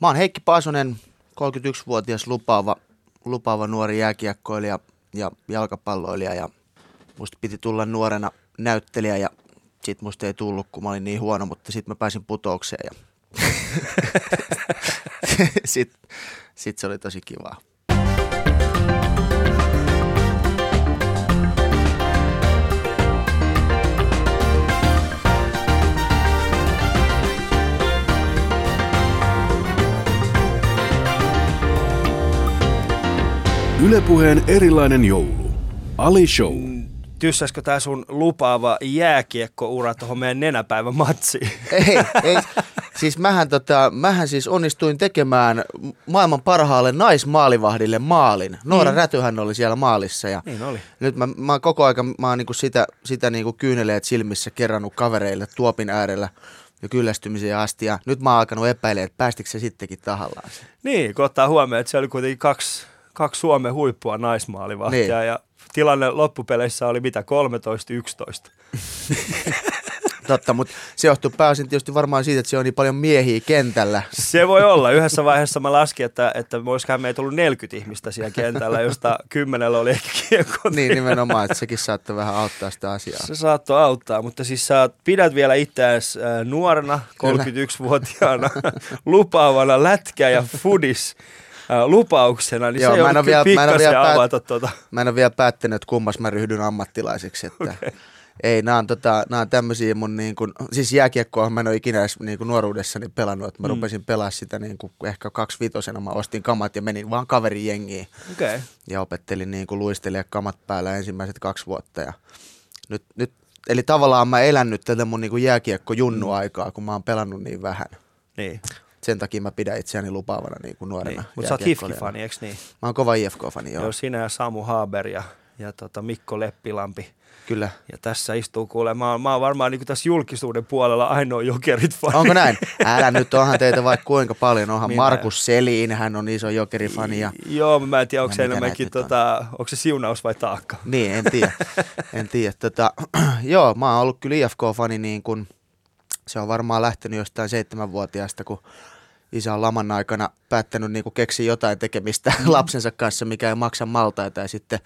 Mä oon Heikki Paasonen, 31-vuotias lupaava nuori jääkiekkoilija ja jalkapalloilija, ja musta piti tulla nuorena näyttelijä ja sit musta ei tullut, kun mä olin niin huono, mutta sit mä pääsin Putoukseen ja sit se oli tosi kivaa. Yle Puheen erilainen joulu. Ali show. Tyssäskö tää sun lupaava jääkiekkoura tohon meidän nenäpäivän matsiin? Ei. Siis mähän onnistuin tekemään maailman parhaalle naismaalivahdille maalin. Noora Rätyhän oli siellä maalissa. Ja niin oli. Nyt mä koko ajan niinku sitä niinku kyyneleet silmissä kerrannut kavereille tuopin äärellä jo kyllästymiseen asti. Ja nyt mä oon alkanut epäilemään, että päästikö se sittenkin tahallaan. Niin, kun ottaa huomioon, että se oli kuitenkin kaksi Suomen huippua naismaalivahtia niin. Ja tilanne loppupeleissä oli mitä 13-11. Totta, mutta se johtuu pääosin tietysti varmaan siitä, että se on niin paljon miehiä kentällä. Se voi olla. Yhdessä vaiheessa mä laskin, että olisikohan meitä ollut 40 ihmistä siellä kentällä, josta 10 oli ehkä kiekko. Niin nimenomaan, että sekin saattoi vähän auttaa sitä asiaa. Se saattoi auttaa, mutta siis sä pidät vielä itseäsi nuorena, 31-vuotiaana, lupaavana lätkä ja fudis. Lupauksena, niin joo, se ei ole kyllä pikkasen avata tuota. Mä en ole vielä päättänyt, että kummas mä ryhdyn ammattilaiseksi, että okay. Ei, nää on tämmöisiä mun niin kuin, siis jääkiekkoa mä en ole ikinä edes niin kuin nuoruudessani pelannut, että mä rupesin pelaa sitä niin kuin ehkä 25-vuotiaana mä ostin kamat ja menin vaan kaverijengiin. Okay. Ja opettelin niin kuin luistelemaan kamat päällä ensimmäiset 2 vuotta ja nyt eli tavallaan mä elännyt tätä mun niin kuin jääkiekkojunnu aikaa, kun mä oon pelannut niin vähän. Niin. Sen takia mä pidän itseäni lupaavana niin kuin nuorena. Niin, mutta sä oot HIFK-fani, eikö niin? Mä oon kova IFK-fani, joo. Joo, sinä ja Samu Haber ja Mikko Leppilampi. Kyllä. Ja tässä istuu kuule, mä oon varmaan niin kuin tässä julkisuuden puolella ainoa Jokerit-fani. Onko näin? Älä nyt, onhan teitä vaikka kuinka paljon. Onhan minä. Markus Selin, hän on iso Jokeri-fani. Ja joo, mä en tiedä, onko se enemmänkin, onko se siunaus vai taakka? Niin, en tiedä. Joo, mä oon ollut kyllä IFK-fani niin kuin, se on varmaan lähtenyt jostain 7-vuotiaasta, kun isä on laman aikana päättänyt niin keksiä jotain tekemistä lapsensa kanssa, mikä ei maksa maltaita. Ja sitten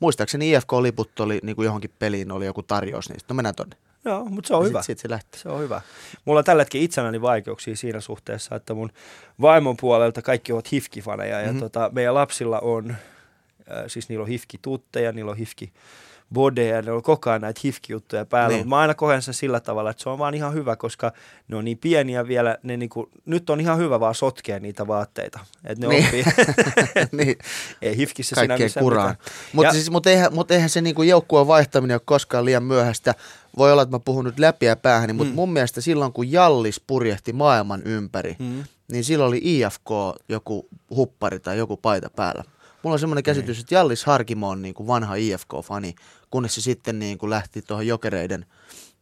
muistaakseni IFK-liput oli niin johonkin peliin, oli joku tarjous, niin sitten mennään tonne. Joo, mutta se on ja hyvä. Sitten se lähtee. Se on hyvä. Mulla on tällä hetkellä itsenäni vaikeuksia siinä suhteessa, että mun vaimon puolelta kaikki ovat HIFK-faneja. Mm-hmm. Ja meidän lapsilla on, siis niillä on HIFK-tutteja, niillä on HIFK-bodeja, ne on koko ajan näitä HIFK-juttuja päällä. Niin. Mä aina kohden sen sillä tavalla, että se on vaan ihan hyvä, koska ne on niin pieniä vielä, ne niinku, nyt on ihan hyvä vaan sotkea niitä vaatteita. Että ne niin. Oppii. Niin. Ei HIFKissä sinä missään mitään. Mutta eihän se niinku joukkueen vaihtaminen ole koskaan liian myöhäistä. Voi olla, että mä puhun nyt läpi ja päähän, mutta mun mielestä silloin, kun Jallis purjehti maailman ympäri, niin silloin oli IFK joku huppari tai joku paita päällä. Mulla on semmoinen käsitys, että Jallis Harkimo on niin kuin vanha IFK-fani, kunnes se sitten niin kuin lähti tuohon Jokereiden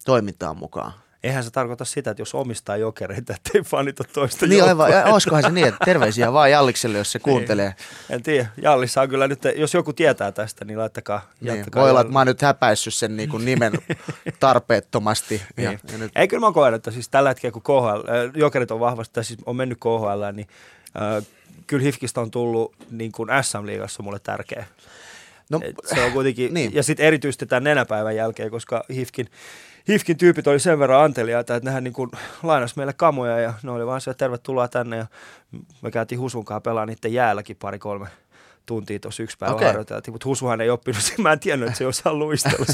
toimintaan mukaan. Eihän se tarkoita sitä, että jos omistaa Jokereita, ettei fanita toista niin, joukkueita. Aivan, olisikohan se niin, että terveisiä vaan Jallikselle, jos se kuuntelee. En tiedä, Jallis on kyllä nyt, jos joku tietää tästä, niin laittakaa. Niin, voi olla, että mä oon nyt häpäissyt sen niin kuin nimen tarpeettomasti. Niin. Ja nyt. Ei, kyllä mä oon koen, että siis tällä hetkellä, kun Jokerit on vahvasti, siis on mennyt KHL, niin kyllä HIFKistä on tullut niin kuin SM-liigassa mulle tärkeä. No, se on kuitenkin, niin. Ja sitten erityisesti tämän nenäpäivän jälkeen, koska HIFKin tyypit oli sen verran anteliaita, että nehän niin kuin lainasi meille kamoja ja ne oli vaan se, että tervetuloa tänne. Ja me käytiin Husunkaan pelaamaan niiden jäälläkin 2-3 tuntia tuossa yksi päivä harjoiteltiin, mutta Husuhan ei oppinut. Mä en tiennyt, että se ei osaa luistella.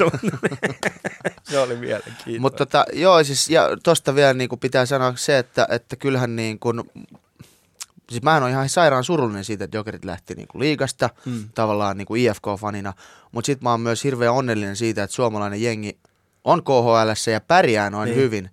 Se oli mielenkiintoista. Mutta joo, siis ja tosta vielä niin kuin pitää sanoa se, että kyllähän niin kuin siis mähän on ihan sairaan surullinen siitä, että Jokerit lähti niinku liigasta tavallaan niinku IFK-fanina, mutta sitten mä oon myös hirveän onnellinen siitä, että suomalainen jengi on KHL:ssä ja pärjää noin hyvin.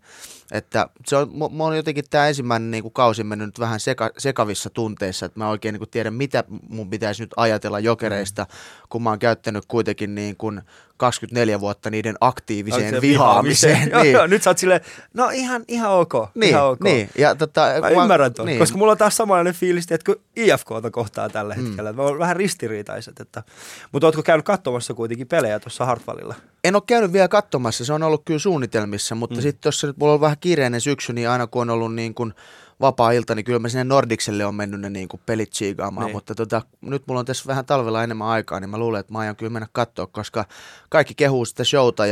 Että se on, mä oon jotenkin tämä ensimmäinen niinku kausi mennyt vähän sekavissa tunteissa, että mä oikein niinku tiedän, mitä mun pitäisi nyt ajatella Jokereista, kun mä oon käyttänyt kuitenkin niinku 24 vuotta niiden aktiiviseen vihaamiseen. Joo, niin. Joo, nyt sä oot silleen, no ihan ok. Niin, ihan ok. Niin. Ja mä ymmärrän tuon, niin. Koska mulla on taas samanlainen fiilis, että kun IFK:ta kohtaa tällä hetkellä, että mä oon vähän ristiriitaiset. Mutta ootko käynyt katsomassa kuitenkin pelejä tuossa Hartwallilla? En ole käynyt vielä katsomassa, se on ollut kyllä suunnitelmissa, mutta sitten tuossa nyt mulla on vähän kiireinen syksy, niin aina kun on ollut niin kuin vapaa-ilta, niin kyllä mä sinne Nordikselle on mennyt ne niin kuin pelit tsiigaamaan, niin. Mutta nyt mulla on tässä vähän talvella enemmän aikaa, niin mä luulen, että mä aion kyllä mennä katsoa, koska kaikki kehuu sitä showta.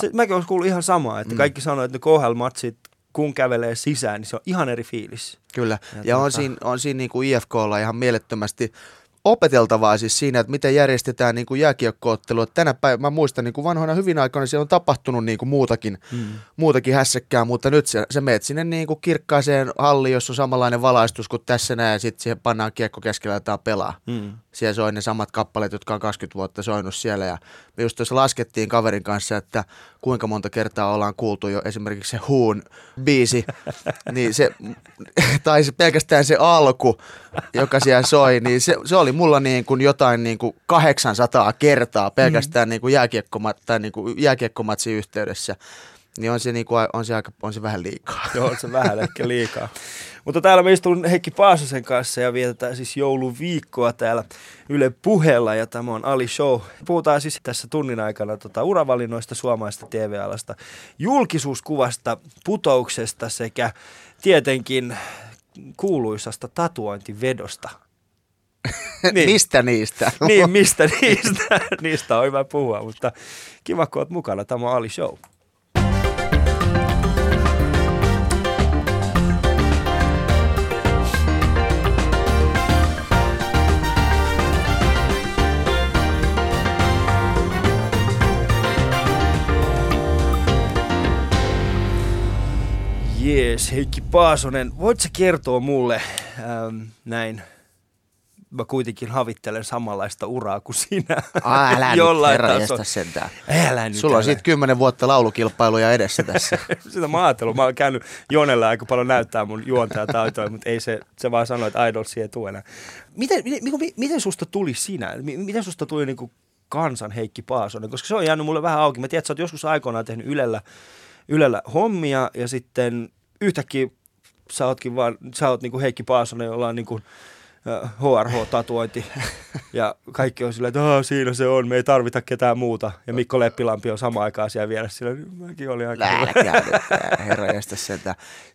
Se, mäkin olen kuullut ihan samaa, että kaikki sanoo, että ne KHL-matsit, kun kävelee sisään, niin se on ihan eri fiilis. Kyllä, ja on siinä niin kuin IFK:lla ihan mielettömästi opeteltavaa siis siinä, että miten järjestetään niin kuin jääkiekko-ottelua. Tänä päivänä, mä muistan niin kuin vanhoina hyvin aikoina, siellä on tapahtunut niin kuin muutakin hässäkkää, mutta nyt sä meet sinne niin kuin kirkkaaseen halliin, jossa on samanlainen valaistus kuin tässä näin, ja sitten siihen pannaan kiekko keskellä ja aletaan pelaa. Siellä soi ne samat kappaleet, jotka on 20 vuotta soinut siellä, ja me just tuossa laskettiin kaverin kanssa, että kuinka monta kertaa ollaan kuultu jo esimerkiksi se Huun biisi, niin se, tai se, pelkästään se alku, joka siellä soi, niin se oli mulla niin kuin jotain niin kuin 800 kertaa pelkästään niin kuin jääkiekkomatsin yhteydessä. Niin on se, niin kuin, on se vähän liikaa. Joo, on se vähän ehkä liikaa. Mutta täällä me istun Heikki Paasosen kanssa ja vietetään siis jouluviikkoa täällä Yle Puheella ja tämä on Ali Show. Puhutaan siis tässä tunnin aikana uravalinnoista, suomalaisesta TV-alasta, julkisuuskuvasta, putouksesta sekä tietenkin kuuluisasta tatuointivedosta. Niin. Mistä niistä? Niin, mistä niistä? Niistä on hyvä puhua, mutta kiva kun oot mukana. Tämä on Ali Show. Jees, Heikki Paasonen, voitko sä kertoa mulle näin? Mä kuitenkin havittelen samanlaista uraa kuin sinä. Älä nyt, herra jästä sentään. Sulla on siitä 10 vuotta laulukilpailuja edessä tässä. Sitä mä ajattelin. Mä oon käynyt Jonella aika paljon näyttää mun juontajataitoja, mutta ei se vaan sanoi, että Idolsia ei tule enää. Miten susta tuli sinä? Miten susta tuli niinku kansan Heikki Paasonen? Koska se on jäänyt mulle vähän auki. Mä tiedän, että sä oot joskus aikoinaan tehnyt Ylellä hommia ja sitten yhtäkkiä sä oot niinku Heikki Paasonen, jolla on niinku HRH-tatuointi ja kaikki on silleen, että siinä se on, me ei tarvita ketään muuta. Ja Mikko Leppilampi on samaan aikaan siellä vielä silleen, mäkin olin aika hyvä.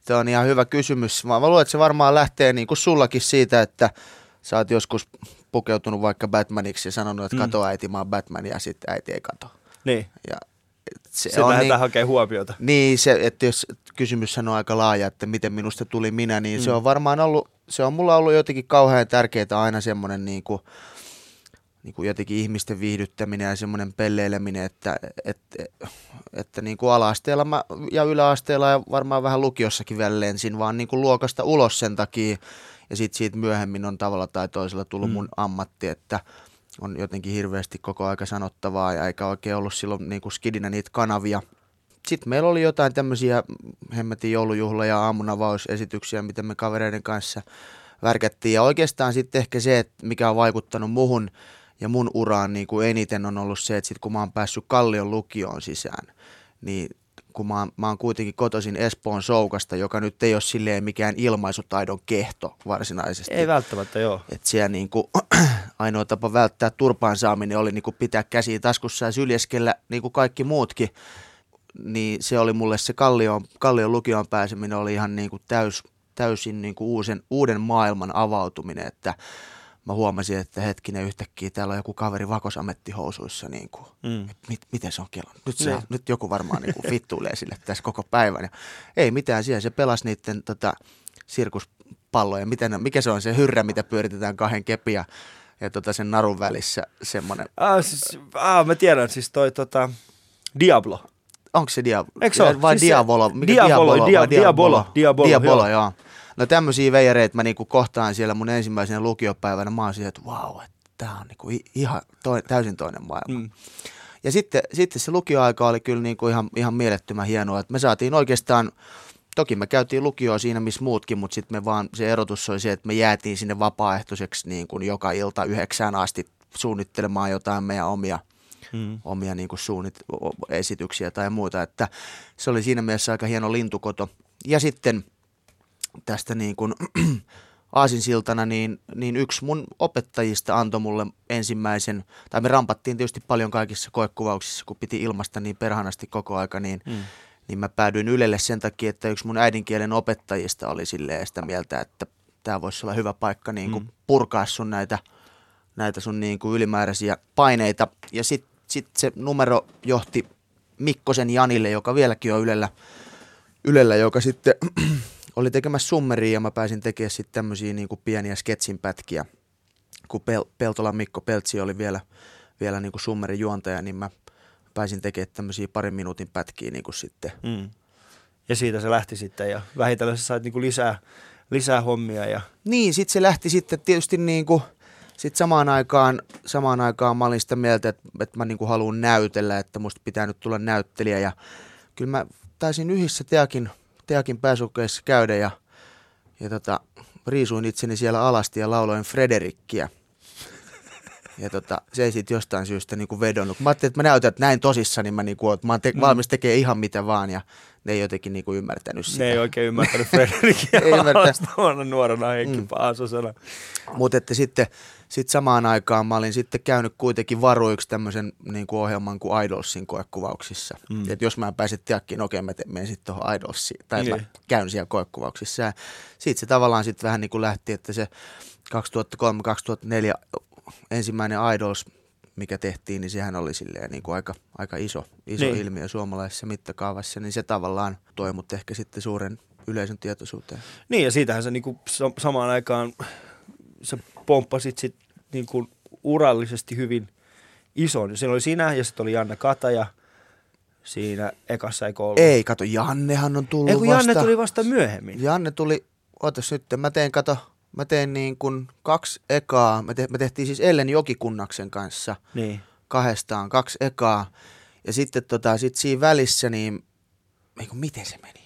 Tämä on ihan hyvä kysymys. Mä luulen, että se varmaan lähtee niin kuin sullakin siitä, että sä oot joskus pukeutunut vaikka Batmaniksi ja sanonut, että kato äiti, mä oon Batman ja sitten äiti ei kato. Niin. Ja se lähdetään niin, hakemaan huomiota. Niin, se, että jos kysymyshän on aika laaja, että miten minusta tuli minä, niin se on varmaan ollut, se on mulla ollut jotenkin kauhean tärkeää aina semmoinen niin kuin jotenkin ihmisten viihdyttäminen ja semmoinen pelleileminen, että niin kuin ala-asteella ja yläasteella ja varmaan vähän lukiossakin vielä lensin vaan niin kuin luokasta ulos sen takia. Ja sitten siitä myöhemmin on tavalla tai toisella tullut mun ammatti, että on jotenkin hirveästi koko aika sanottavaa ja eikä oikein ollut silloin niin kuin skidinä niitä kanavia. Sitten meillä oli jotain tämmöisiä hemmetin joulujuhla- ja aamunavausesityksiä, mitä me kavereiden kanssa värkättiin. Ja oikeastaan sitten ehkä se, että mikä on vaikuttanut muhun ja mun uraan niin kuin eniten on ollut se, että sitten kun mä oon päässyt Kallion lukioon sisään, niin kun mä oon kuitenkin kotoisin Espoon Soukasta, joka nyt ei ole silleen mikään ilmaisutaidon kehto varsinaisesti. Ei välttämättä, joo. Että siellä niin kuin ainoa tapa välttää turpaan saaminen oli niin kuin pitää käsiä taskussa ja syljeskellä niin kuin kaikki muutkin. Niin se oli mulle se Kallion lukioon pääseminen oli ihan niin kuin täysin niin kuin uuden maailman avautuminen, että mä huomasin, että hetkinen yhtäkkiä täällä on joku kaveri vakosamettihousuissa, niin kuin, miten se on kelannut? Nyt joku varmaan niin kuin vittuilee sille tässä koko päivän. Ja ei mitään, siellä se pelasi niiden sirkuspalloja. Mikä se on se hyrrä, mitä pyöritetään kahden kepin ja sen narun välissä semmoinen. Mä tiedän, siis toi Diablo. Onko se Diabolo? Diabolo, joo. No tämmöisiä veijareita mä niinku kohtaan siellä mun ensimmäisenä lukiopäivänä. Mä oon siihen, että vau, tää on niinku ihan täysin toinen maailma. Ja sitten se lukioaika oli kyllä niinku ihan mielettömän hienoa. Et me saatiin oikeastaan, toki me käytiin lukioa siinä missä muutkin, mutta sitten me vaan se erotus oli se, että me jäätiin sinne vapaaehtoiseksi niinku joka ilta 9 asti suunnittelemaan jotain meidän omia niin kuin esityksiä tai muuta, että se oli siinä mielessä aika hieno lintukoto. Ja sitten tästä niin kuin aasinsiltana niin yksi mun opettajista antoi mulle ensimmäisen, tai me rampattiin tietysti paljon kaikissa koekuvauksissa, kun piti ilmaista niin perhanasti koko aika, niin niin mä päädyin Ylelle sen takia, että yksi mun äidinkielen opettajista oli silleen sitä mieltä, että tämä voisi olla hyvä paikka niin kuin purkaa sun näitä sun niin kuin ylimääräisiä paineita. Ja sit se numero johti Mikkosen Janille, joka vieläkin on Ylellä, joka sitten oli tekemässä summeria, ja mä pääsin tekemään sitten tämmöisiä niin kuin pieniä sketsinpätkiä. Kun Peltola Mikko Peltsi oli vielä niin kuin summerin juontaja, niin mä pääsin tekemään tämmöisiä parin minuutin pätkiä niin kuin sitten. Ja siitä se lähti sitten, ja vähitellen sä sait niin kuin lisää hommia. Ja... Niin, sitten se lähti sitten tietysti niin kuin, sitten samaan aikaan mä olin sitä mieltä, että mä niin kuin haluan näytellä, että musta pitää nyt tulla näyttelijä. Ja kyllä mä taisin yhdessä Teakin pääsykokeissa käydä ja riisuin itseni siellä alasti ja lauloin Frederikkiä. Ja se ei siitä jostain syystä niin kuin vedonnut. Mä ajattelin, että mä näytän, että näin tosissani mä, niin kuin, mä oon valmis tekemään ihan mitä vaan, ja ne ei jotenkin niin kuin ymmärtänyt sitä. Ne ei oikein ymmärtänyt Frederikia, vaan nuorena Heikki Paasosena. Mutta sitten samaan aikaan mä olin sitten käynyt kuitenkin varuiksi tämmöisen niin kuin ohjelman kuin Idolsin koekuvauksissa. Että jos mä pääsin Teakin, okei mä menen sitten tuohon Idolsiin, tai mä käyn siellä koekuvauksissa. Siitä se tavallaan sitten vähän niin kuin lähti, että se 2003-2004... ensimmäinen Idols, mikä tehtiin, niin sehän oli silleen niin kuin aika iso niin. ilmiö suomalaisessa mittakaavassa, niin se tavallaan toi mut ehkä sitten suuren yleisön tietoisuuteen. Niin, ja siitähän se niin kuin samaan aikaan se pomppasit sit niin kuin urallisesti hyvin ison. Siinä oli sinä ja sitten oli Janne Kataja siinä ekassa, eikö ollut? Ei, kato, Jannehan on tullut vasta. Janne tuli vasta myöhemmin. Janne tuli, ootas nyt, mä tein niin kuin kaksi ekaa, me tehtiin siis Ellen Jokikunnaksen kanssa niin. kahdestaan, kaksi ekaa. Ja sitten sit siinä välissä, niin kuin miten se meni?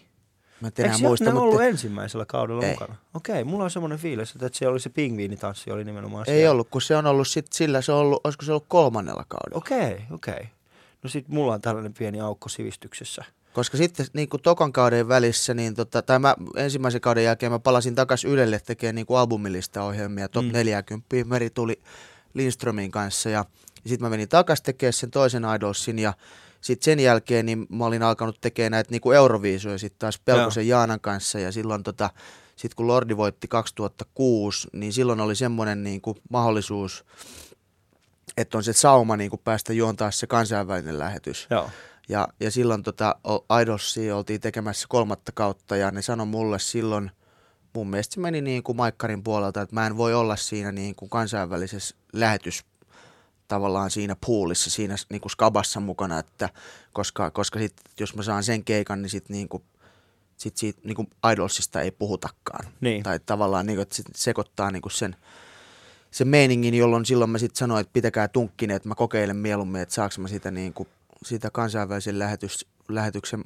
Mä en enää muista, mutta... ollut ensimmäisellä kaudella ei. Mukana? Okei, mulla on semmoinen fiilis, että se oli se pingviinitanssi, oli nimenomaan se. Ei ollut, kun se on ollut sit sillä, olisiko se ollut kolmannella kaudella. Okei. No sit mulla on tällainen pieni aukko sivistyksessä. Koska sitten niin kuin tokan kauden välissä, niin tai mä ensimmäisen kauden jälkeen mä palasin takaisin Ylelle tekemään niin kuin albumillista ohjelmia, Top 40, Meri tuli Lindströmin kanssa, ja sitten mä menin takaisin tekemään sen toisen Idolsin, ja sitten sen jälkeen niin mä olin alkanut tekemään näitä niin kuin euroviisuja sitten taas Pelkosen Jaanan kanssa, ja silloin sitten kun Lordi voitti 2006, niin silloin oli semmoinen niin kuin mahdollisuus, että on se sauma niin kuin päästä juontaa se kansainvälinen lähetys. Joo. Ja silloin Idolsia oltiin tekemässä kolmatta kautta, ja ne sanoi mulle silloin, mun mielestä se meni niin kuin maikkarin puolelta, että mä en voi olla siinä niin kuin kansainvälisessä lähetys tavallaan siinä poolissa, siinä niin kuin skabassa mukana, että koska sit, jos mä saan sen keikan, niin sitten niin kuin siitä niin kuin Idolsista ei puhutakaan. Niin. Tai tavallaan niin kuin, että sekoittaa niin kuin sen meiningin, jolloin silloin mä sitten sanoin, että pitäkää tunkkinen, että mä kokeilen mieluummin, että saaks mä sitä niin kuin siitä kansainvälisen lähetyksen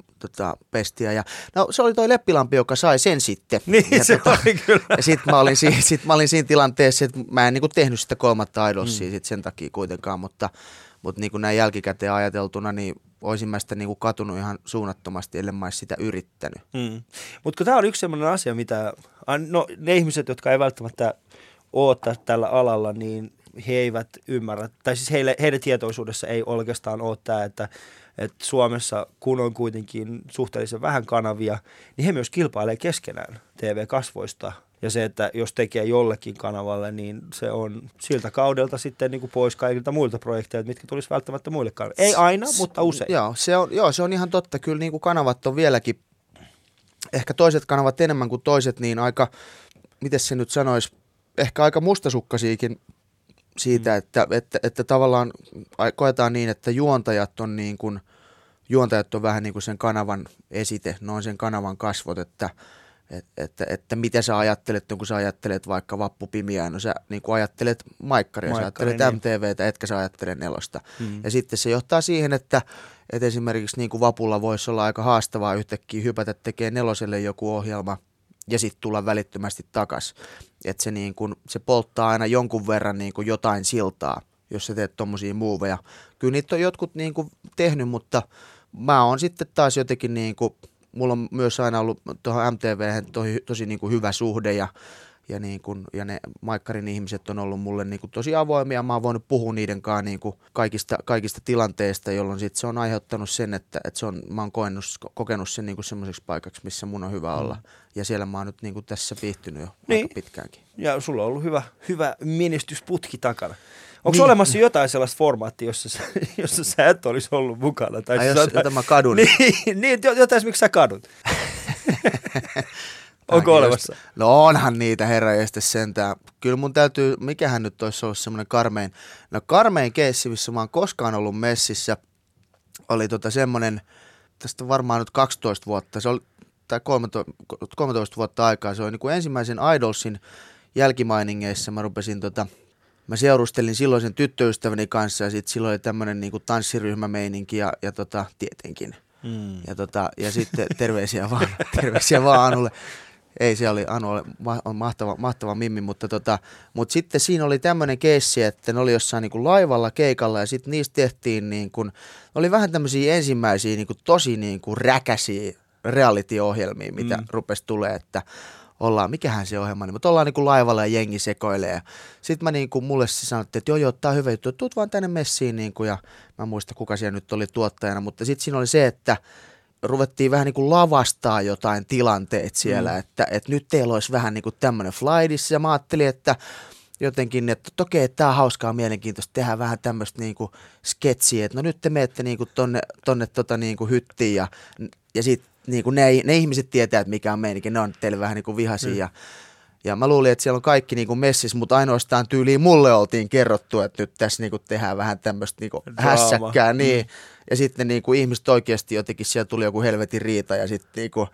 pestiä. Ja, no se oli toi Leppilampi, joka sai sen sitten. Niin ja se oli kyllä. Ja sit mä olin siinä tilanteessa, että mä en niinku tehnyt sitä kolmatta Idolsia sit sen takia kuitenkaan, mutta niinku näin jälkikäteen ajateltuna, niin olisin mä sitä niinku katunut ihan suunnattomasti, ellen mä olisi sitä yrittänyt. Mutta tämä on yksi sellainen asia, mitä ne ihmiset, jotka ei välttämättä ole tällä alalla, niin he eivät ymmärrä, tai siis heidän tietoisuudessa ei oikeastaan ole tämä, että Suomessa, kun on kuitenkin suhteellisen vähän kanavia, niin he myös kilpailee keskenään TV-kasvoista. Ja se, että jos tekee jollekin kanavalle, niin se on siltä kaudelta sitten niin kuin pois kaikilta muilta projekteilta, mitkä tulisi välttämättä muille kanaville. Ei aina, mutta usein. Se on ihan totta. Kyllä niin kuin kanavat on vieläkin, ehkä toiset kanavat enemmän kuin toiset, niin aika, miten se nyt sanoisi, ehkä aika mustasukkasiakin. Siitä, että tavallaan koetaan niin, että juontajat on vähän niin kuin sen kanavan esite, ne on sen kanavan kasvot, että mitä sä ajattelet, kun sä ajattelet vaikka Vappu Pimiä, no sä niin kuin ajattelet maikkaria, sä ajattelet niin. MTVtä, etkä sä ajattele nelosta. Ja sitten se johtaa siihen, että esimerkiksi niin kuin Vapulla voisi olla aika haastavaa yhtäkkiä hypätä tekemään neloselle joku ohjelma, ja sitten tulla välittömästi takaisin. Että niin se polttaa aina jonkun verran niin kun jotain siltaa, jos sä teet tommosia muuveja. Kyllä niitä on jotkut niin kun tehnyt, mutta mä oon sitten taas jotenkin, niin kun, mulla on myös aina ollut tuohon MTV:hen tosi niin kun hyvä suhde, ja, ja, niin kun, ja ne Maikkarin ihmiset on ollut mulle niin kun tosi avoimia. Mä oon voinut puhua niiden kanssa niin kun kaikista tilanteista, jolloin sit se on aiheuttanut sen, että se on, mä oon kokenut sen niin kun semmoiseksi paikaksi, missä mun on hyvä olla. Ja siellä mä oon nyt niin kun tässä viihtynyt jo aika pitkäänkin. Ja sulla on ollut hyvä menestysputki takana. Onko olemassa jotain sellaista formaattia, jossa sä et olisi ollut mukana? Tai jota mä kadun. Niin, jotain esimerkiksi sä kadut. Onko olemassa? No onhan niitä herranjestä sentään. Kyllä mun täytyy, mikähän nyt olisi ollut semmoinen karmein. No karmein keissi, missä mä oon koskaan ollut messissä, oli semmoinen, tästä varmaan nyt 12 vuotta, se oli, tai 13 vuotta aikaa. Se oli niin kuin ensimmäisen Idolsin jälkimainingeissa. Mä rupesin Mä seurustelin silloisen tyttöystäväni kanssa ja sitten silloin oli tämmöinen niinku tanssiryhmämeininki ja tietenkin. Ja sitten terveisiä vaan Anulle. Ei se oli, Anu on mahtava mimmi, mutta sitten siinä oli tämmöinen keissi, että ne oli jossain niinku laivalla keikalla ja sitten niistä tehtiin niinku, oli vähän tämmöisiä ensimmäisiä niinku tosi niinku räkäsiä reality-ohjelmia, mitä rupesi tulee, että ollaan, mikähän se ohjelma, mutta ollaan niinku laivalla ja jengi sekoilee. Sitten mä niinku, mulle se sanottiin, että joo, tää on hyvä juttu, tuut vaan tänne messiin niinku, ja mä muistan kuka siellä nyt oli tuottajana, mutta sitten siinä oli se, että ruvettiin vähän niinku lavastaa jotain tilanteet siellä, että nyt teillä olisi vähän niinku tämmönen flightissa, ja mä ajattelin, että jotenkin, että okei, tää on hauskaa, mielenkiintoista, tehdään vähän tämmöistä niinku sketsiä, että no nyt te menette niinku tonne niinku hyttiin, ja sitten niin kuin ne ihmiset tietää, että mikä on meininki, ne on teille vähän niin kuin vihaisia. Ja mä luulin, että siellä on kaikki niin kuin messissä, mutta ainoastaan tyyliin mulle oltiin kerrottu, että nyt tässä niin kuin tehdään vähän tämmöistä niin kuin hässäkkää. Niin. Ja sitten niin kuin ihmiset oikeasti jotenkin, siellä tuli joku helvetin riita ja sitten niin kuin,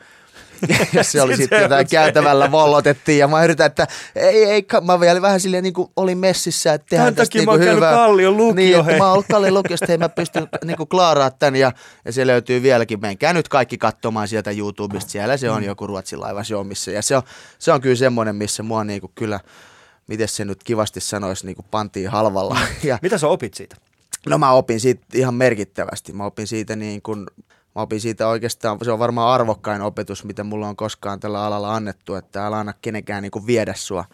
se oli sitten jotain käytävällä vollotettiin. Ja mä yritän, että ei, mä vielä vähän silleen niin kuin olin messissä, että tehdään tästä niin hyvää. Tämän takia mä oon käynyt Kallion lukio. Niin, että mä oon ollut Kallion lukiosta, hei mä pystyn niin kuin klaaraamaan tämän ja se löytyy vieläkin. Menkää nyt kaikki katsomaan sieltä YouTubesta, siellä se on joku Ruotsin laiva show missä. Ja se on kyllä semmoinen, missä mua niin kuin kyllä, miten se nyt kivasti sanoisi, niin kuin pantiin halvalla. Ja, mitä sä opit siitä? No mä opin siitä ihan merkittävästi. Mä opin siitä oikeastaan, se on varmaan arvokkain opetus, mitä mulla on koskaan tällä alalla annettu, että älä anna kenenkään niinku viedä sua.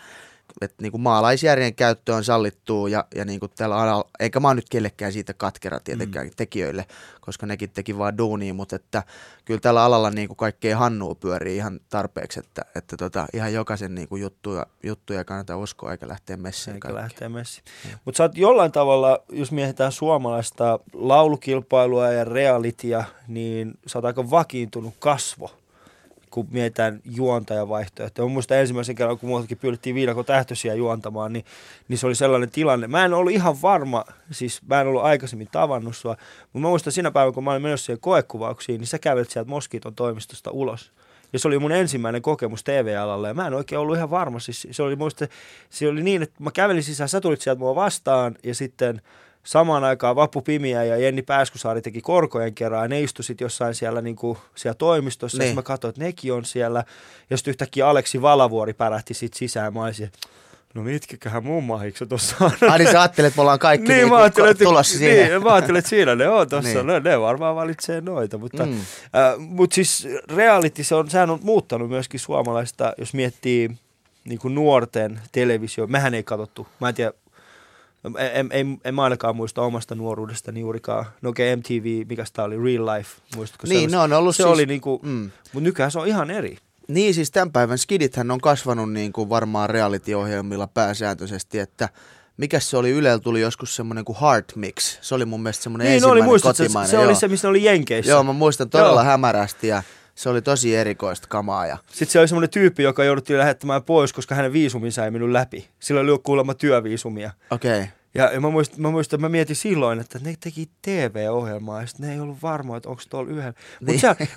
Että niinku maalaisjärjen käyttö on sallittua ja niinku tällä alalla, eikä mä oon nyt kellekään siitä katkera tietenkään tekijöille, koska nekin teki vaan duunia, mutta että kyllä tällä alalla niinku kaikkea hannua pyörii ihan tarpeeksi, että ihan jokaisen niinku juttuja kannattaa uskoa eikä lähteä messiin kaikkeen. Mutta sä oot jollain tavalla, jos mietitään suomalaista laulukilpailua ja realitya, niin sä oot aika vakiintunut kasvo, kun mietitään juontajavaihtoehtoja. Mä muistan ensimmäisen kerran, kun muutakin pyydettiin Viidakon Tähtösiä juontamaan, niin se oli sellainen tilanne. Mä en ollut ihan varma, siis mä en ollut aikaisemmin tavannut sua, mutta mä muistan sinä päivänä, kun mä olin menossa siihen koekuvauksiin, niin sä kävelit sieltä Moskiton toimistosta ulos. Ja se oli mun ensimmäinen kokemus TV-alalle, ja mä en oikein ollut ihan varma. Siis se oli niin, että mä kävelin sisään, sä tulit sieltä mua vastaan, ja sitten samaan aikaan Vappu Pimiä ja Jenni Pääskysaari teki korkojen kerran, ja ne istu sit jossain siellä, niinku, siellä toimistossa, ja mä katsoin, että nekin on siellä. Ja sitten yhtäkkiä Aleksi Valavuori pärähti sit sisään, mä olisin, no mitkäköhän mun mahikset tuossa on. Niin sä ajattelet, että me ollaan kaikki niin, tulossa siihen. Niin, mä ajattelin, että siinä ne on tuossa, niin. Ne varmaan valitsee noita. Mutta mutta siis reality, sehän on muuttanut myöskin suomalaista, jos miettii niin kuin nuorten televisio. Mehän ei katsottu, mä en tiedä. En mä ainakaan muista omasta nuoruudestani juurikaan. No okei, MTV, mikä sitä oli, Real Life, muistatko? Niin, no on ollut se siis, oli niinku, mutta nykyään se on ihan eri. Niin, siis tämän päivän skidithän on kasvanut niinku varmaan reality-ohjelmilla pääsääntöisesti, että mikäs se oli, Ylellä tuli joskus semmoinen kuin Heart Mix. Se oli mun mielestä semmoinen niin, ensimmäinen kotimainen. Se oli se, missä oli Jenkeissä. Joo, mä muistan todella hämärästi ja se oli tosi erikoista kamaa. Ja sitten se oli semmoinen tyyppi, joka jouduttiin lähettämään pois, koska hänen viisuminsa ei mennyt läpi. Sillä oli kuulemma työviisumia. Okei. Ja mä muistan, mä mietin silloin, että ne teki TV-ohjelmaa, ja ne ei ollut varmoja, että onko tuolla yhden.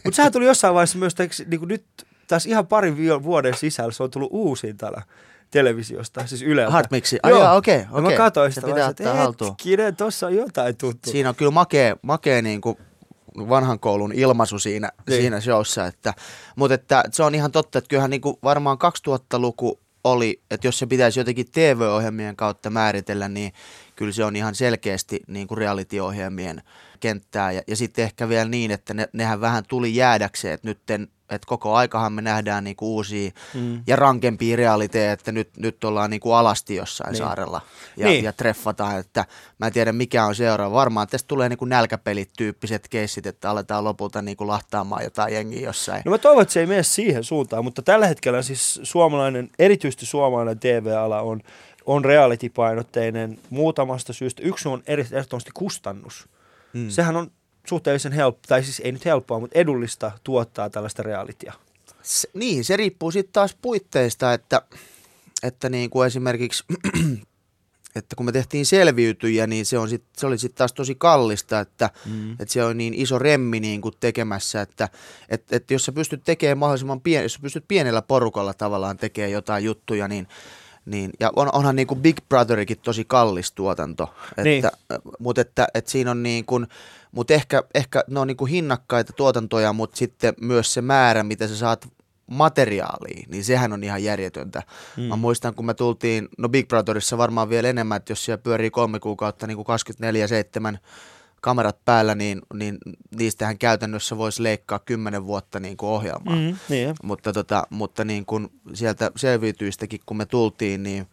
Mutta sehän tuli jossain vaiheessa myös, niin nyt taas ihan parin vuoden sisällä se on tullut uusintana televisiosta, siis Yleltä. Heartmixi, okei. Mä katsoin sitä, että hetkinen, tuossa on jotain tuttu. Siinä on kyllä makea niinku vanhan koulun ilmaisu siinä showssa, mutta se on ihan totta, että kyllähän niin kuin varmaan 2000-luku oli, että jos se pitäisi jotenkin TV-ohjelmien kautta määritellä, niin kyllä se on ihan selkeästi niin kuin reality-ohjelmien kenttää ja sitten ehkä vielä niin, että nehän vähän tuli jäädäkseen, että nytten, että koko aikahan me nähdään niinku uusia ja rankempia realiteetteja, että nyt ollaan niinku alasti jossain saarella ja treffataan, että mä en tiedä mikä on seuraava. Varmaan tästä tulee niinku nälkäpelit tyyppiset keissit, että aletaan lopulta niinku lahtaamaan jotain jengiä jossain. No mä toivon, että se ei mene siihen suuntaan, mutta tällä hetkellä siis suomalainen, erityisesti suomalainen TV-ala on reality-painotteinen muutamasta syystä. Yksi on erityisesti kustannus. Sehän on suhteellisen helppoa, tai siis ei nyt helppoa, mutta edullista tuottaa tällaista realitia. Se riippuu sitten taas puitteista, että niin kuin esimerkiksi, että kun me tehtiin Selviytyjä, niin se oli sitten taas tosi kallista, että se on niin iso remmi niin kuin tekemässä, että jos sä pystyt tekemään mahdollisimman pienellä porukalla tavallaan tekemään jotain juttuja, niin, ja onhan niin kuin Big Brotherikin tosi kallis tuotanto, mutta siinä on niin kuin, mutta ehkä ne on niin kuin hinnakkaita tuotantoja, mutta sitten myös se määrä, mitä sä saat materiaaliin, niin sehän on ihan järjetöntä. Mä muistan, kun me tultiin, no Big Brotherissa varmaan vielä enemmän, että jos siellä pyörii 3 kuukautta niin kuin 24/7 kamerat päällä, niin niistähän käytännössä voisi leikkaa 10 vuotta niin kuin ohjelmaa. Mutta niin kuin sieltä Selviytyistäkin, kun me tultiin, niin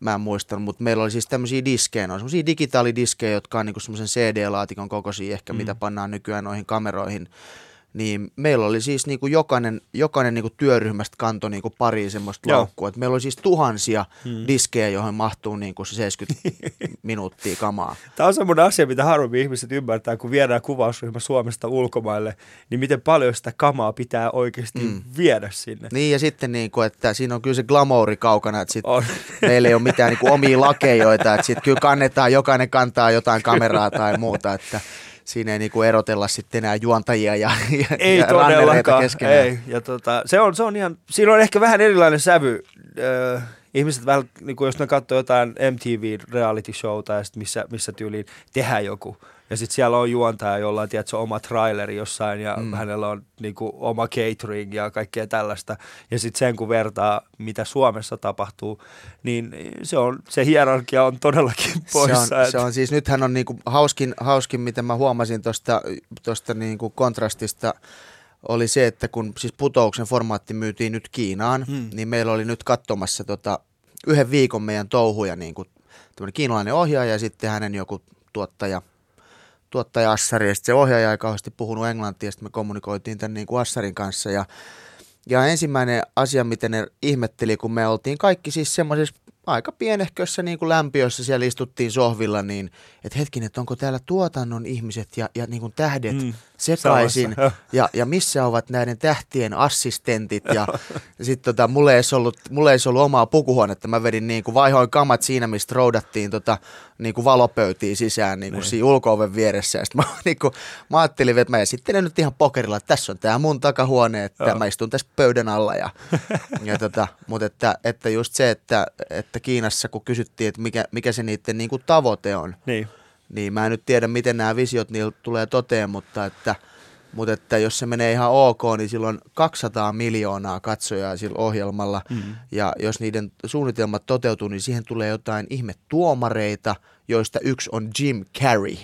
mä en muistan, mutta meillä oli siis tämmöisiä diskejä, on semmoisia digitaalidiskejä, jotka on niin kuin semmoisen CD-laatikon kokoisia ehkä, mitä pannaan nykyään noihin kameroihin. Niin meillä oli siis niin kuin jokainen niin kuin työryhmästä kantoi niin kuin pari semmoista laukkua. Meillä oli siis tuhansia diskejä, joihin mahtuu niin kuin 70 minuuttia kamaa. Tämä on semmoinen asia, mitä harvemmin ihmiset ymmärtää, kun viedään kuvausryhmä Suomesta ulkomaille, niin miten paljon sitä kamaa pitää oikeasti viedä sinne. Niin ja sitten, niin kuin, että siinä on kyllä se glamouri kaukana, että meillä ei ole mitään niin kuin omia lakejoita, että sitten kyllä jokainen kantaa jotain kameraa tai muuta, että siinä ei niinku erotella sitten enää juontajia ja ranneleita keskenään. Ei ja se on ihan, siinä on ehkä vähän erilainen sävy. Ihmiset vähän, niinku jos ne katsoo jotain MTV-reality-showta ja sitten missä tyyliin tehdään joku. Ja sitten siellä on juontaja, jolla on tiedätkö, oma traileri jossain ja hänellä on niinku, oma catering ja kaikkea tällaista. Ja sitten sen kun vertaa, mitä Suomessa tapahtuu, niin se hierarkia on todellakin poissa. Se on siis, nythän on niinku, hauskin, mitä mä huomasin tuosta niinku, kontrastista, oli se, että kun siis Putouksen formaatti myytiin nyt Kiinaan, niin meillä oli nyt katsomassa yhden viikon meidän touhuja, niinku, tämmöinen kiinalainen ohjaaja ja sitten hänen joku tuottaja Assari, ja sitten se ohjaaja ei kauheasti puhunut englantia, ja sitten me kommunikoitiin tämän niin kuin Assarin kanssa, ja ensimmäinen asia, miten ne ihmetteli, kun me oltiin kaikki siis semmoisessa aika pienehkössä niin kuin lämpiössä, siellä istuttiin sohvilla, niin että hetkinen, että onko täällä tuotannon ihmiset ja niin kuin tähdet sekaisin, ja missä ovat näiden tähtien assistentit, ja sitten mulla ei ollut omaa pukuhuonetta, mä vedin niin kuin vaihoin kamat siinä, mistä roudattiin niin kuin valopöytiin sisään niin kuin siinä ulko-oven vieressä, ja sitten mä ajattelin, että mä esittelen nyt ihan pokerilla, että tässä on tää mun takahuone, että mä istun tässä pöydän alla, mutta että just se, että Kiinassa, kun kysyttiin, että mikä se niiden niin kuin tavoite on, niin mä en nyt tiedä, miten nämä visiot niillä tulee toteen, mutta että jos se menee ihan ok, niin silloin 200 miljoonaa katsojaa sillä ohjelmalla, ja jos niiden suunnitelmat toteutuu, niin siihen tulee jotain ihmetuomareita, joista yksi on Jim Carrey.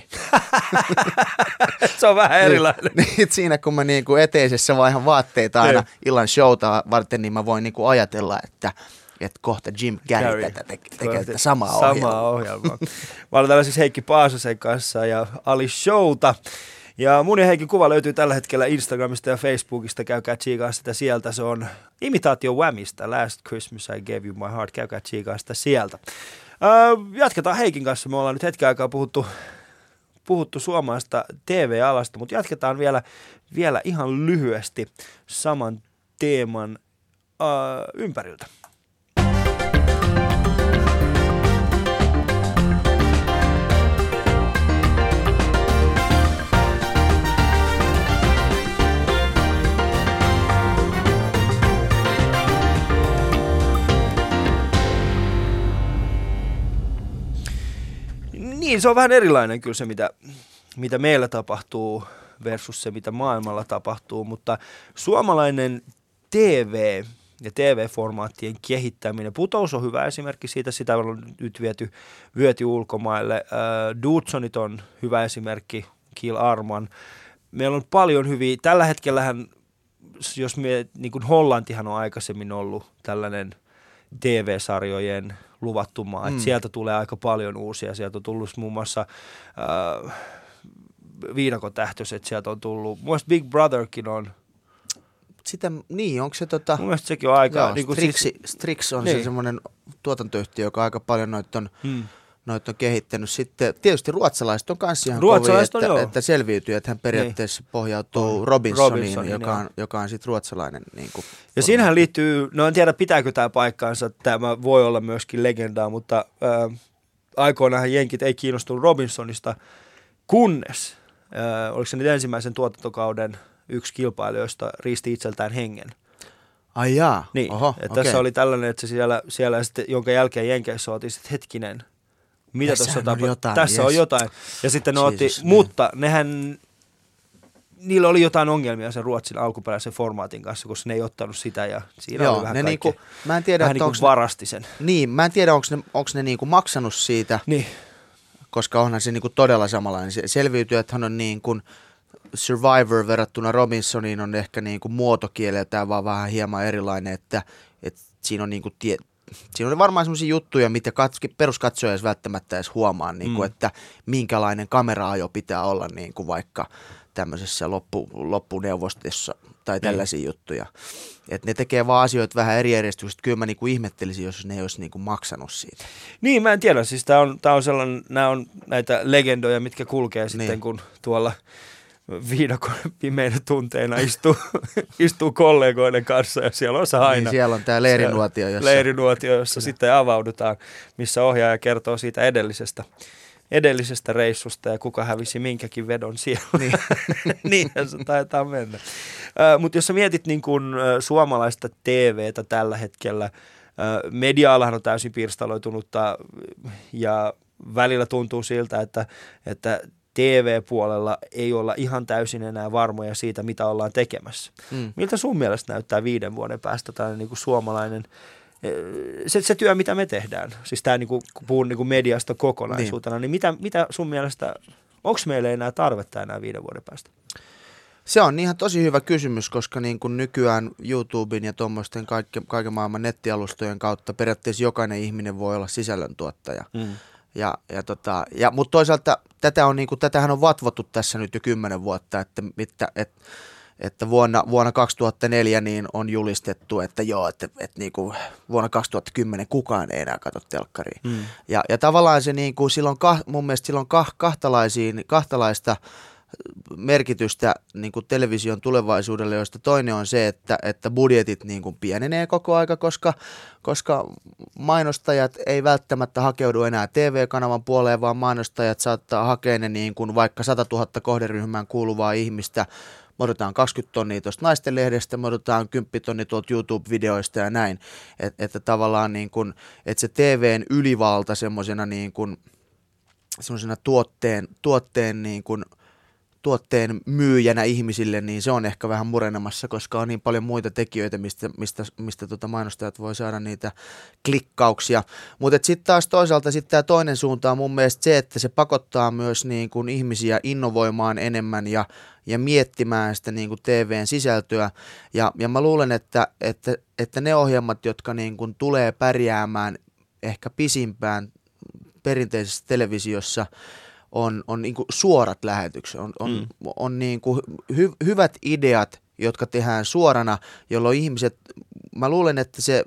Se on vähän erilainen. Niin, siinä kun mä niinku eteisessä vaihan vaatteita aina illan showta varten, niin mä voin niinku ajatella, että kohta Jim Carrey tekee tätä samaa ohjelmaa. Mä olen täällä siis Heikki Paasosen kanssa ja Ali showta. Ja mun ja Heikin kuva löytyy tällä hetkellä Instagramista ja Facebookista. Käykää tsiikaa sitä sieltä. Se on imitaatio Whamista. Last Christmas I Gave You My Heart. Käykää tsiikaa sitä sieltä. Jatketaan Heikin kanssa. Me ollaan nyt hetken aikaa puhuttu suomalaista TV-alasta, mutta jatketaan vielä ihan lyhyesti saman teeman ympäriltä. Niin, se on vähän erilainen kyllä se, mitä meillä tapahtuu versus se, mitä maailmalla tapahtuu, mutta suomalainen TV ja TV-formaattien kehittäminen, Putous on hyvä esimerkki siitä, sitä on nyt viety ulkomaille, Dudesonit on hyvä esimerkki Kill Arman. Meillä on paljon hyviä. Tällä hetkellähän, jos me, niin kuin Hollantihan on aikaisemmin ollut tällainen TV-sarjojen luvattu maa. Mm. Sieltä tulee aika paljon uusia. Sieltä on tullut muun muassa viidakotähtöiset, sieltä on tullut. Muun muassa Big Brotherkin on. Sitä, niin, onko se tota. Mun mielestä sekin on aika. Joo, niin Strix on niin. Se semmoinen tuotantoyhtiö, joka aika paljon noita on. Hmm. Noita on kehittänyt sitten. Tietysti ruotsalaiset on kanssa ihan kovia, että selviytyy, että hän periaatteessa niin. Pohjautuu Robinsoniin, joka on sitten ruotsalainen. Niin kuin, ja siinähän liittyy, no en tiedä pitääkö tämä paikkaansa, tämä voi olla myöskin legendaa, mutta aikoinaanhan jenkit ei kiinnostunut Robinsonista, kunnes, oliko se nyt ensimmäisen tuotantokauden yksi kilpailijoista riisti itseltään hengen. Ai jaa, niin. Oho, että okay. Tässä oli tällainen, että se siellä sitten, jonka jälkeen Jenkeissä otin sitten hetkinen. Mitä tuossa tapahtuu? Tässä yes. On jotain. Ja sitten ne otti, mutta niillä oli jotain ongelmia sen Ruotsin alkuperäisen formaatin kanssa, koska ne ei ottanut sitä ja siinä oli vähän kaikkea. Mä en tiedä, että varasti sen. Niin, mä en tiedä, onko ne niinku maksanut siitä, niin. Koska onhan se niinku todella samanlainen. Selviytyjäthän on niin kuin Survivor verrattuna Robinsoniin on ehkä niinku muotokieleltään vaan vähän hieman erilainen, että siinä on niinku siinä on varmaan sellaisia juttuja, mitä peruskatsoja ei välttämättä edes huomaa, niin kuin, että minkälainen kameraajo pitää olla niin kuin vaikka tämmöisessä loppuneuvostossa tai tällaisia juttuja. Et ne tekee vaan asioita vähän eri järjestyksestä. Kyllä mä niin kuin ihmettelisin, jos ne ei olisi niin kuin maksanut siitä. Niin, mä en tiedä. Siis tää on sellainen, nämä on näitä legendoja, mitkä kulkee sitten, niin. Kun tuolla viidakon pimeinä tunteina istuu kollegoiden kanssa ja siellä on se aina. Niin siellä on tämä leirinuotio, jossa sitten avaudutaan, missä ohjaaja kertoo siitä edellisestä reissusta ja kuka hävisi minkäkin vedon siellä. Niinhän se taitaa mennä. Mutta jos sä mietit niin kun suomalaista TVtä tällä hetkellä, media-alahan on täysin pirstaloitunutta ja välillä tuntuu siltä, että TV-puolella ei olla ihan täysin enää varmoja siitä, mitä ollaan tekemässä. Mm. Miltä sun mielestä näyttää 5 vuoden päästä tällainen niin kuin suomalainen, se työ, mitä me tehdään, siis tämä niin kuin, kun puhun niin kuin mediasta kokonaisuutena, niin mitä sun mielestä, onko meillä enää tarvetta enää 5 vuoden päästä? Se on ihan tosi hyvä kysymys, koska niin kuin nykyään YouTuben ja tuommoisten kaiken maailman nettialustojen kautta periaatteessa jokainen ihminen voi olla sisällöntuottaja. Mm. Mutta toisaalta tätähän on vatvottu tässä nyt jo 10 vuotta, että vuonna 2004 niin on julistettu, että niinku vuonna 2010 kukaan ei enää katso telkkaria. Mm. Ja tavallaan se niinku silloin mun mielestä silloin kahtalaista merkitystä niinku television tulevaisuudelle, josta toinen on se, että budjetit niinku pienenee koko aika, koska mainostajat ei välttämättä hakeudu enää TV-kanavan puoleen, vaan mainostajat saattaa hakea ne niinku vaikka 100 000 kohderyhmään kuuluvaa ihmistä. Me odotetaan 20 tonnia tuosta naisten lehdestä, me odotetaan 10 tonnia tuolta YouTube-videoista ja näin. Että tavallaan niinku, se TVn ylivalta semmoisena niinku, tuotteen niinku, tuotteen myyjänä ihmisille, niin se on ehkä vähän murenemassa, koska on niin paljon muita tekijöitä, mistä mainostajat voi saada niitä klikkauksia. Mutta sitten taas toisaalta tämä toinen suunta on mun mielestä se, että se pakottaa myös niin kun ihmisiä innovoimaan enemmän ja miettimään sitä niin kun TVn sisältöä. Ja mä luulen, että ne ohjelmat, jotka niin kun tulee pärjäämään ehkä pisimpään perinteisessä televisiossa, on niin kuin suorat lähetykset, on niin kuin hyvät ideat, jotka tehdään suorana, jolloin ihmiset, mä luulen, että se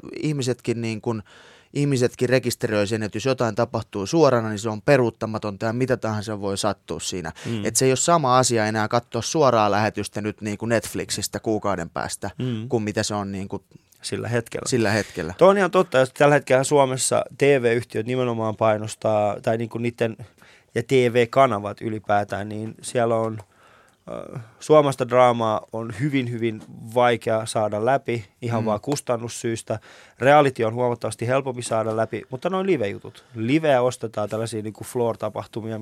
ihmisetkin rekisteröi sen, että jos jotain tapahtuu suorana, niin se on peruuttamatonta ja mitä tahansa voi sattua siinä. Mm. Että se ei ole sama asia enää katsoa suoraa lähetystä nyt niin kuin Netflixistä kuukauden päästä, kuin mitä se on niin kuin sillä hetkellä. Tuo on ihan totta, että tällä hetkellä Suomessa TV-yhtiöt nimenomaan painostaa, tai niin kuin niiden ja TV-kanavat ylipäätään, niin siellä on suomasta draamaa on hyvin, hyvin vaikea saada läpi, ihan vaan kustannussyistä. Reality on huomattavasti helpompi saada läpi, mutta noin live-jutut. Liveä ostetaan tällaisia niin kuin floor-tapahtumia,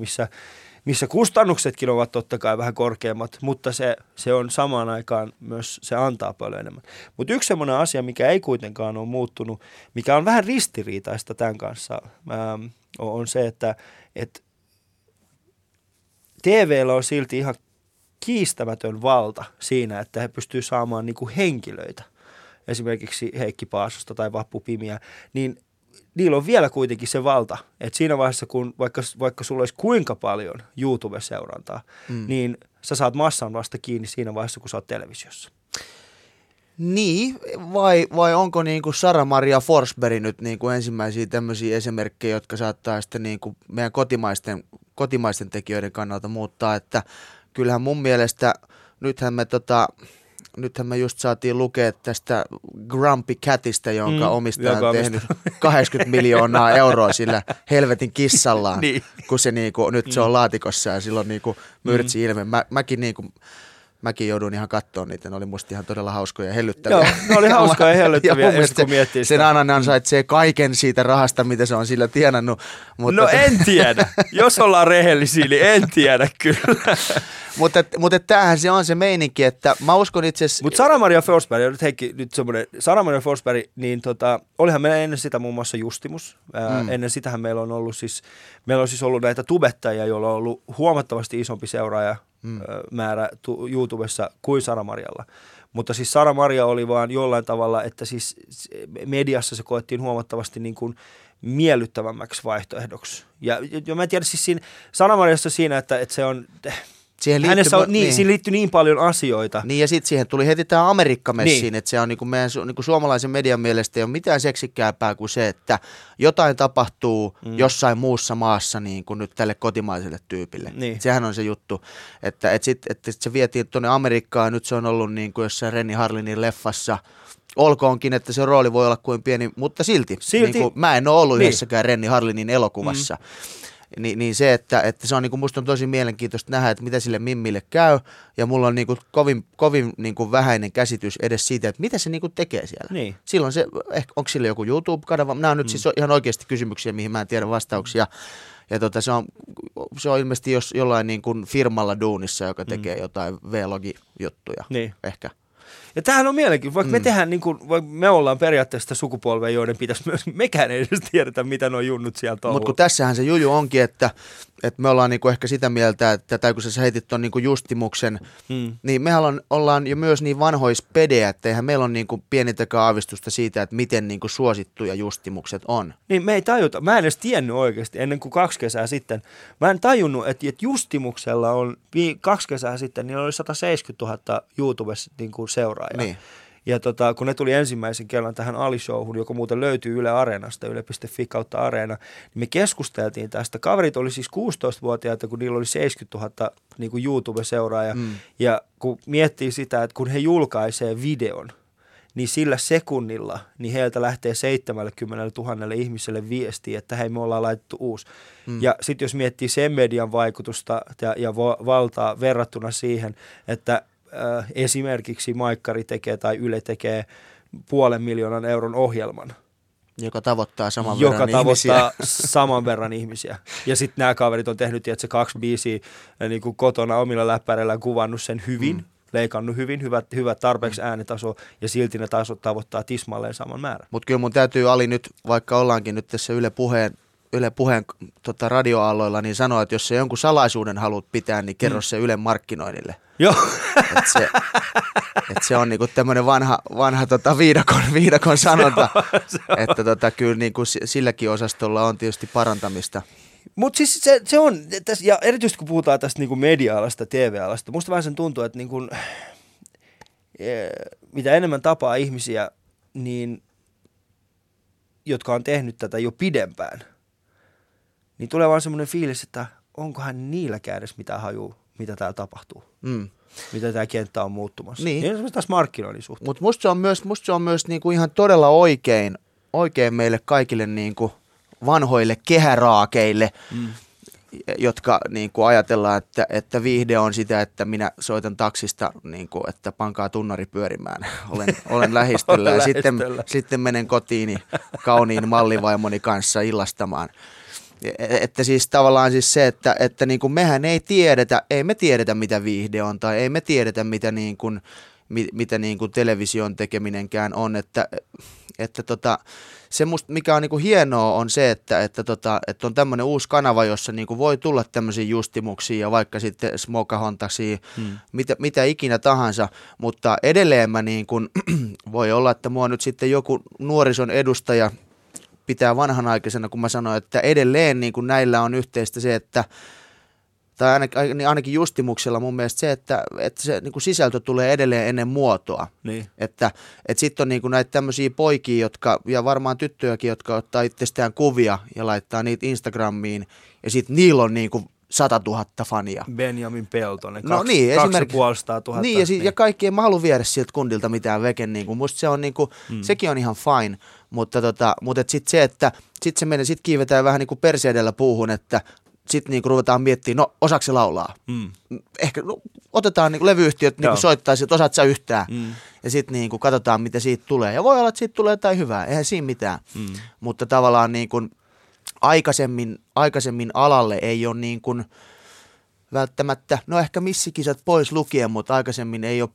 missä kustannuksetkin ovat totta kai vähän korkeammat, mutta se on samaan aikaan myös, se antaa paljon enemmän. Mutta yksi semmoinen asia, mikä ei kuitenkaan ole muuttunut, mikä on vähän ristiriitaista tämän kanssa, on se, että TV:llä on silti ihan kiistämätön valta siinä, että he pystyvät saamaan niinku henkilöitä, esimerkiksi Heikki Paasosta tai Vappu Pimiä, niin niillä on vielä kuitenkin se valta, että siinä vaiheessa, kun vaikka sulla olisi kuinka paljon YouTube-seurantaa, niin sä saat massan vasta kiinni siinä vaiheessa, kun sä oot televisiossa. Niin, vai onko niin kuin Sara-Maria Forsberg nyt niin kuin ensimmäisiä tämmöisiä esimerkkejä, jotka saattaa sitten niin kuin meidän kotimaisten tekijöiden kannalta muuttaa, että kyllähän mun mielestä nythän me just saatiin lukea tästä Grumpy Catista, jonka omistaja on tehnyt 80 miljoonaa euroa sillä helvetin kissallaan, niin. Kun se niinku, nyt se on laatikossa ja silloin niinku myrtsi ilme. Mäkin joudun ihan kattoon niitä, ne oli musta ihan todella hauskoja ja hellyttäviä. Joo, ne oli hauskoja ja hellyttäviä, kun miettii sitä. Sen anan ansaitsee kaiken siitä rahasta, mitä se on sillä tienannut. Mutta no en tiedä, jos ollaan rehellisiä, niin en tiedä kyllä. Mutta tämähän se on se meininki, että mä uskon itse asiassa... Mutta Sara-Maria Forsberg, ja nyt Heikki, nyt semmoinen, Sara-Maria Forsberg, niin olihan meillä ennen sitä muun muassa Justimus. Ennen sitähän meillä on siis ollut näitä tubettajia, joilla on ollut huomattavasti isompi seuraaja. Määrä YouTubessa kuin Sara-Marialla. Mutta siis Sara-Maria oli vaan jollain tavalla, että siis mediassa se koettiin huomattavasti niin kuin miellyttävämmäksi vaihtoehdoksi. Ja mä en tiedä siis siinä Sara-Mariassa siinä, että se on... Siihen liittyy niin paljon asioita. Niin ja sitten siihen tuli heti tämä Amerikkamessiin, niin. Että se on niinku meidän niinku suomalaisen median mielestä ei ole mitään seksikkäämpää kuin se, että jotain tapahtuu jossain muussa maassa niin kuin nyt tälle kotimaiselle tyypille. Niin. Sehän on se juttu, että et se vietiin tuonne Amerikkaan, nyt se on ollut niin kuin jossain Renny Harlinin leffassa. Olkoonkin, että se rooli voi olla kuin pieni, mutta silti. Niin kuin, mä en ole ollut yhdessäkään Renny Harlinin elokuvassa. Niin se, että se on niinku, musta on tosi mielenkiintoista nähdä, että mitä sille mimmille käy, ja mulla on niinku kovin niinku vähäinen käsitys edes siitä, että mitä se niinku tekee siellä. Niin. Silloin se, ehkä onko sille joku YouTube-kanava, nämä on nyt siis ihan oikeasti kysymyksiä, mihin mä en tiedä vastauksia, ja se on ilmeisesti jollain niinku firmalla duunissa, joka tekee jotain vlogi-juttuja, ehkä. Ja tämähän on mielenkiintoista, vaikka me tehdään niin kuin, vaikka me ollaan periaatteessa sukupolvea, joiden pitäisi myös, mekään ei edes tiedetä, mitä nuo junnut sieltä on. Mutta kun tässähän se juju onkin, että me ollaan niinku ehkä sitä mieltä, että tai kun sä heitit ton niinku Justimuksen, niin mehän ollaan jo myös niin vanhoispedejä, että eihän meillä ole niinku pienintäkään aavistusta siitä, että miten niinku suosittuja Justimukset on. Niin me ei tajuta, mä en edes tiennyt oikeasti ennen kuin 2 kesää sitten, mä en tajunnut, että Justimuksella on 2 kesää sitten, niin oli 170 000 YouTubessa niinku seuraajaa. Niin. Ja kun ne tuli ensimmäisen kerran tähän Ali showhun, joka muuten löytyy Yle Areenasta, yle.fi/areena, niin me keskusteltiin tästä. Kaverit oli siis 16-vuotiaita, kun niillä oli 70 000 niin kuin YouTube-seuraajaa. Ja kun miettii sitä, että kun he julkaisee videon, niin sillä sekunnilla niin heiltä lähtee 70 000 ihmiselle viestiä, että hei, me ollaan laitettu uusi. Ja sitten jos miettii sen median vaikutusta ja valtaa verrattuna siihen, että esimerkiksi Maikkari tekee tai Yle tekee 500 000 euron ohjelman. Joka tavoittaa saman verran ihmisiä. Ja sitten nämä kaverit on tehnyt, että se 2 biisiä niin kotona omilla läppäreillä kuvannut sen hyvin, leikannut hyvin, hyvä tarpeeksi äänitaso, ja silti ne taas tavoittaa tismalleen saman määrän. Mutta kyllä mun täytyy, Ali, nyt, vaikka ollaankin nyt tässä Yle Puheen radioaalloilla, niin sanoa, että jos sä jonkun salaisuuden haluat pitää, niin kerro se Ylen markkinoinnille. Joo. Se on niinku tämmöinen vanha viidakon sanonta, se on. Että kyllä niinku silläkin osastolla on tietysti parantamista. Mutta siis se on, ja erityisesti kun puhutaan tästä niinku media-alasta, TV-alasta, musta vähän sen tuntuu, että niinku, mitä enemmän tapaa ihmisiä, niin, jotka on tehnyt tätä jo pidempään, niin tulee vaan semmoinen fiilis, että onkohan niilläkään edes mitään hajuu, mitä täällä tapahtuu, mitä tämä kenttä on muuttumassa. Niin semmoista taas markkinoinnin suhteen. Mutta musta se on myös niinku ihan todella oikein meille kaikille niinku vanhoille kehäraakeille, jotka niinku ajatellaan, että viihde on sitä, että minä soitan taksista, niinku, että pankaa tunnari pyörimään. Olen lähistöllä ja sitten menen kotiini kauniin mallivaimoni kanssa illastamaan. Että siis tavallaan siis se, että niin kuin mehän ei tiedetä mitä viihde on tai ei me tiedetä mitä niin kuin mitä niin kuin television tekeminenkään on, että se musta, mikä on niin kuin hienoa on se, että on tämmöinen uusi kanava, jossa niin kuin voi tulla tämmöisiä justimuksia ja vaikka sitten smokahontaisia, mitä ikinä tahansa, mutta edelleen mä niin kuin, voi olla, että mua nyt sitten joku nuorison edustaja pitää vanhanaikaisena, kun mä sanoin, että edelleen niin kuin näillä on yhteistä se, että tai ainakin justimuksella mun mielestä se, että se niin kuin sisältö tulee edelleen ennen muotoa. Niin. Että sitten on niin kuin näitä tämmöisiä poikia, jotka, ja varmaan tyttöjäkin, jotka ottaa itsestään kuvia ja laittaa niitä Instagramiin. Ja sitten niillä on niin kuin 100 000 fania. Benjamin Peltonen, 250 000. Niin. Ja kaikki, en mä halua viedä siltä kundilta mitään veken. Niin kuin. Musta se on niin kuin, sekin on ihan fine. Mutta sitten se, että sit se menee, sit kiivetään vähän niin kuin perse edellä puuhun, että sitten niinku ruvetaan miettimään, no osaako se laulaa? Ehkä no, otetaan niinku levyyhtiöt niinku soittaa, että osaat sä yhtään. Ja sitten niinku katsotaan, mitä siitä tulee. Ja voi olla, että siitä tulee jotain hyvää, eihän siinä mitään. Mutta tavallaan niinku aikaisemmin alalle ei ole niinku välttämättä, no ehkä missikisat pois lukien, mutta aikaisemmin ei ole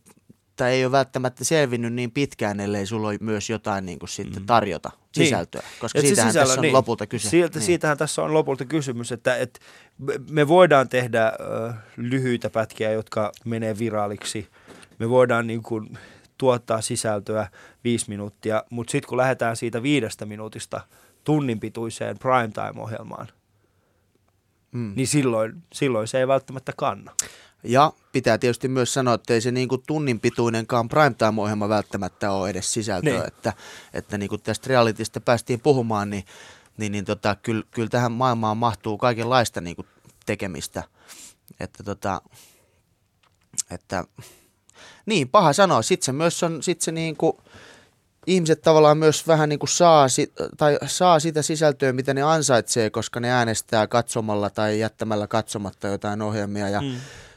välttämättä selvinnyt niin pitkään, ellei sulla ole myös jotain niin kuin sitten tarjota sisältöä, koska siitähän tässä on lopulta kyse. Siitähän tässä on lopulta kysymys, että me voidaan tehdä lyhyitä pätkiä, jotka menee viraaliksi. Me voidaan niin kuin tuottaa sisältöä 5 minuuttia, mutta sitten kun lähdetään siitä 5 minuutista tunnin pituiseen primetime-ohjelmaan, niin silloin se ei välttämättä kanna. Ja pitää tietysti myös sanoa, että ei se niin kuin tunnin pituinenkaan primetime-ohjelma välttämättä ole edes sisältöä, niin. Että niin kuin tästä realitista päästiin puhumaan, niin kyllä tähän maailmaan mahtuu kaikenlaista niin kuin tekemistä, että niin paha sanoa, sitten se myös on, sitten se niin kuin ihmiset tavallaan myös vähän niin kuin saa sitä sisältöä, mitä ne ansaitsee, koska ne äänestää katsomalla tai jättämällä katsomatta jotain ohjelmia ja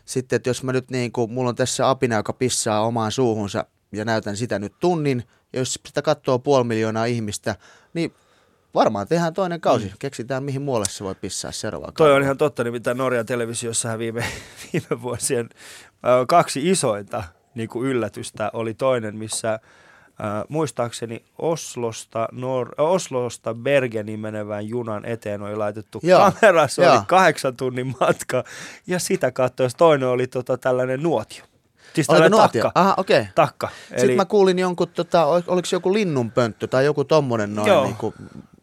sitten, että jos mä nyt niin kuin, mulla on tässä apina, joka pissaa omaan suuhunsa ja näytän sitä nyt tunnin, ja jos sitä katsoo 500 000 ihmistä, niin varmaan tehdään toinen kausi. Keksitään, mihin muualle se voi pissaa seuraavaan kausi. Toi on ihan totta, mitä Norjan televisiossahan viime vuosien 2 isointa niin kuin yllätystä oli toinen, missä muistaakseni Oslosta Bergeniin menevän junan eteen oli laitettu kamera, se oli 8 tunnin matka ja sitä katsoi, toinen oli tällainen nuotio. Siis tällainen takka. Aha, okay. Takka. Sitten eli mä kuulin jonkun, oliko se joku linnunpönttö tai joku tommonen noin. Joo. Niinku,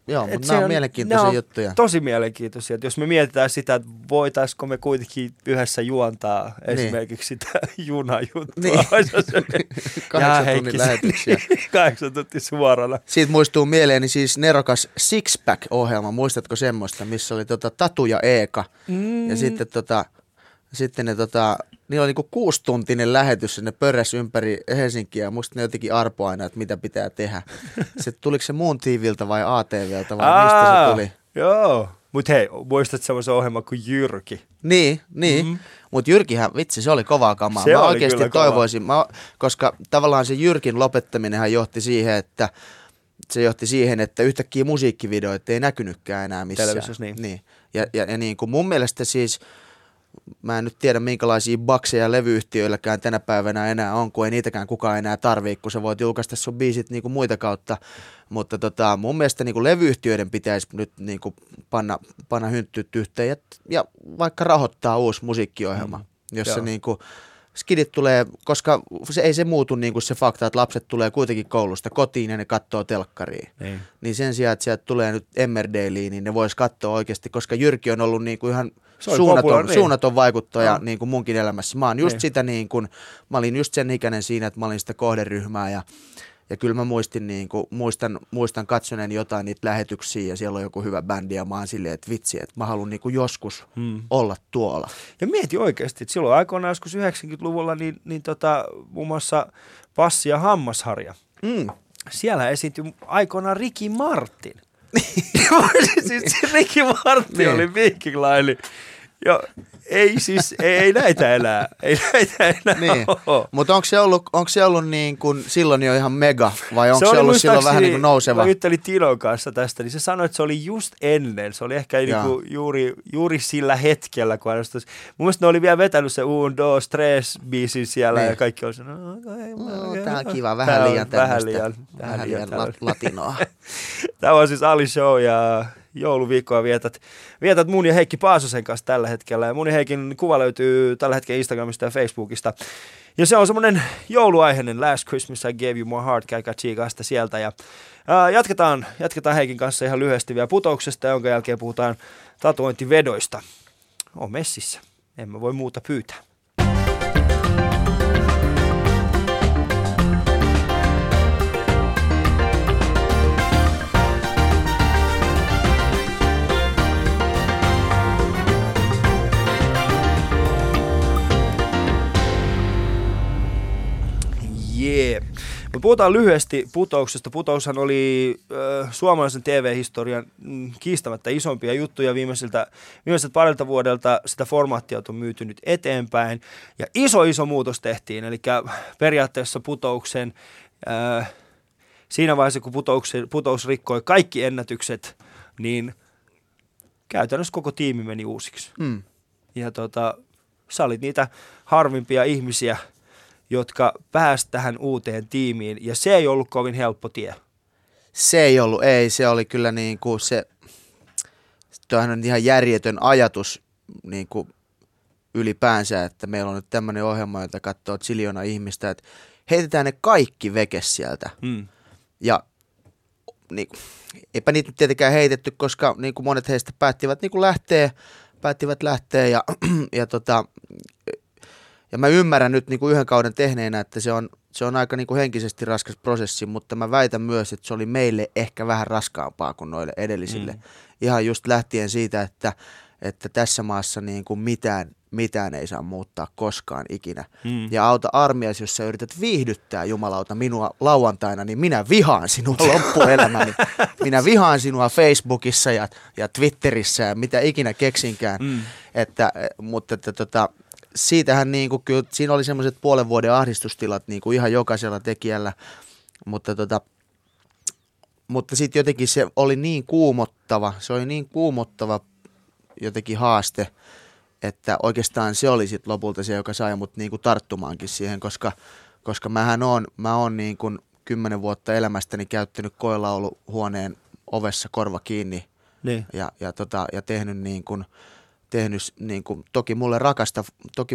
joo, mutta nämä on mielenkiintoisia juttuja. Tosi mielenkiintoisia, että jos me mietitään sitä, että voitaisiko me kuitenkin yhdessä juontaa esimerkiksi sitä junajuttua. Niin. 8 tunnin lähetyksiä. 8 tuntia suorana. Siitä muistuu mieleeni siis nerokas Sixpack-ohjelma, muistatko semmoista, missä oli Tatu ja Eeka ja sitten niillä oli niinku 6-tuntinen lähetys, ja ne pörräs ympäri Helsinkiä, ja musta ne jotenkin arpo aina, että mitä pitää tehdä. Se, tuliko se muun tiiviltä vai ATVltä vai mistä se tuli? Joo, mutta hei, muistat semmoisen ohjelman kuin Jyrki. Niin, mutta Jyrkihän, vitsi, se oli kovaa kamaa. Mä oikeasti toivoisin, koska tavallaan se Jyrkin lopettaminenhan johti siihen, että yhtäkkiä musiikkivideoita ei näkynytkään enää missään. Televisiossa niin. Ja niin kuin mun mielestä siis, mä en nyt tiedä, minkälaisia bakseja levyyhtiöilläkään tänä päivänä enää on, kun ei niitäkään kukaan enää tarvii, kun sä voit julkaista sun biisit niin kuin muita kautta. Mutta mun mielestä niin kuin levyyhtiöiden pitäisi nyt niin kuin panna hynttyyt yhteen ja vaikka rahoittaa uusi musiikkiohjelma, jossa niin kuin skidit tulee, koska se ei se muutu niin kuin se fakta, että lapset tulee kuitenkin koulusta kotiin ja ne katsoo telkkariin. Niin sen sijaan, että sieltä tulee nyt Emmerdale'iin, niin ne vois katsoa oikeasti, koska Jyrki on ollut niin kuin ihan suunnaton vaikuttaja niin kuin munkin elämässä. Mä oon just sitä niin kuin, mä olin just sen ikäinen siinä, että mä olin sitä kohderyhmää ja kyllä mä muistan katsoneen jotain niitä lähetyksiä ja siellä on joku hyvä bändi ja mä oon silleen, että vitsi, että mä haluan niin kuin joskus olla tuolla. Ja mieti oikeasti, että silloin aikoinaan joskus 90-luvulla niin muun muassa Passi ja Hammasharja. Siellä esiintyi aikoinaan Ricky Martin. Siis Ricky Martin oli viikinkilainen. Joo, ei siis, ei näitä elää, niin. Mutta onko se ollut niin kuin silloin jo ihan mega, vai onko se ollut silloin vähän niin kuin nouseva? Mä juttelin Tilon kanssa tästä, niin se sanoi, että se oli just ennen, se oli ehkä niinku juuri sillä hetkellä, kun ainoastaan, mun mielestä ne oli vielä vetänyt se Undo, Stress-biisin siellä niin. Ja kaikki oli sanonut, no, tää on kiva, vähän liian tämmöistä, vähän liian latinoa. Tämä on siis Ali Show ja... Jouluviikkoa vietät mun ja Heikki Paasosen kanssa tällä hetkellä. Ja mun ja Heikin kuva löytyy tällä hetkellä Instagramista ja Facebookista. Ja se on semmoinen jouluaiheinen Last Christmas I Gave You My Heart, käykää tsiikaasta sieltä. Ja jatketaan Heikin kanssa ihan lyhyesti vielä putouksesta, jonka jälkeen puhutaan tatuointivedoista. On messissä, en mä voi muuta pyytää. Yeah. Puhutaan lyhyesti putouksesta. Putoushan oli suomalaisen TV-historian kiistämättä isompia juttuja viimeiseltä parilta vuodelta. Sitä formaattia on myyty nyt eteenpäin ja iso muutos tehtiin. Eli periaatteessa putouksen, siinä vaiheessa kun putous rikkoi kaikki ennätykset, niin käytännössä koko tiimi meni uusiksi. Mm. Ja sä olit niitä harvimpia ihmisiä, jotka pääsivät tähän uuteen tiimiin, ja se ei ollut kovin helppo tie. Se ei ollut, ei. Se oli kyllä niin kuin se, tuohan on ihan järjetön ajatus niin kuin ylipäänsä, että meillä on nyt tämmöinen ohjelma, jota katsoo ziljoona ihmistä, että heitetään ne kaikki veke sieltä. Mm. Ja niin, eipä niitä tietenkään heitetty, koska niin kuin monet heistä päättivät niin kuin lähteä ja mä ymmärrän nyt niin kuin yhden kauden tehneenä, että se on aika niin kuin henkisesti raskas prosessi, mutta mä väitän myös, että se oli meille ehkä vähän raskaampaa kuin noille edellisille. Mm. Ihan just lähtien siitä, että tässä maassa niin kuin mitään ei saa muuttaa koskaan ikinä. Mm. Ja auta armias, jos sä yrität viihdyttää jumalauta minua lauantaina, niin minä vihaan sinua loppuelämäni. Minä vihaan sinua Facebookissa ja Twitterissä ja mitä ikinä keksinkään. Mm. Mutta siitähän niinku kyllä siinä oli semmoiset puolen vuoden ahdistustilat niinku ihan jokaisella tekijällä, mutta sitten jotenkin se oli niin kuumottava, jotenkin haaste, että oikeastaan se oli sitten lopulta se, joka sai mut niinku tarttumaankin siihen, koska mä oon niinku 10 vuotta elämästäni käyttänyt koelauluhuoneen ovessa korva kiinni niin. ja tehnyt niin kuin, toki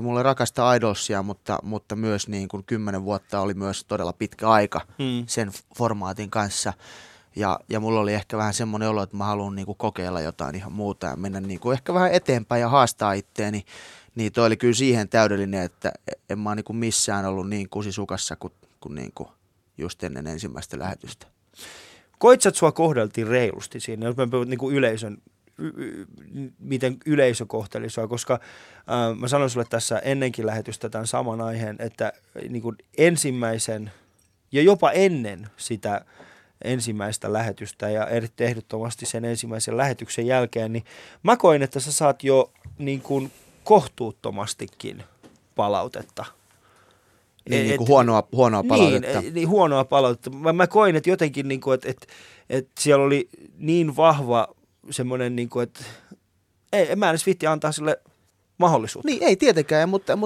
mulle rakasta Idolsia, mutta myös niin kuin 10 vuotta oli myös todella pitkä aika sen formaatin kanssa. Ja mulla oli ehkä vähän semmoinen olo, että mä haluan niin kuin kokeilla jotain ihan muuta ja mennä niin kuin ehkä vähän eteenpäin ja haastaa itteeni. Niin toi oli kyllä siihen täydellinen, että en mä niin kuin missään ollut niin kusisukassa kuin, niin kuin just ennen ensimmäistä lähetystä. Koitsat sua kohdeltiin reilusti siinä, jos mä puhut niin kuin yleisön... miten yleisö kohteli sua, koska mä sanoin sulle tässä ennenkin lähetystä tämän saman aiheen, että niin kuin ensimmäisen ja jopa ennen sitä ensimmäistä lähetystä ja ehdottomasti sen ensimmäisen lähetyksen jälkeen, niin mä koin, että sä saat jo niin kuin kohtuuttomastikin palautetta. Huonoa palautetta. Niin, huonoa palautetta. Mä koin, että jotenkin, niin kuin, että siellä oli niin vahva semmoinen, niin kuin, että ei, en mä edes viitti antaa sille mahdollisuutta. Niin, ei tietenkään, mutta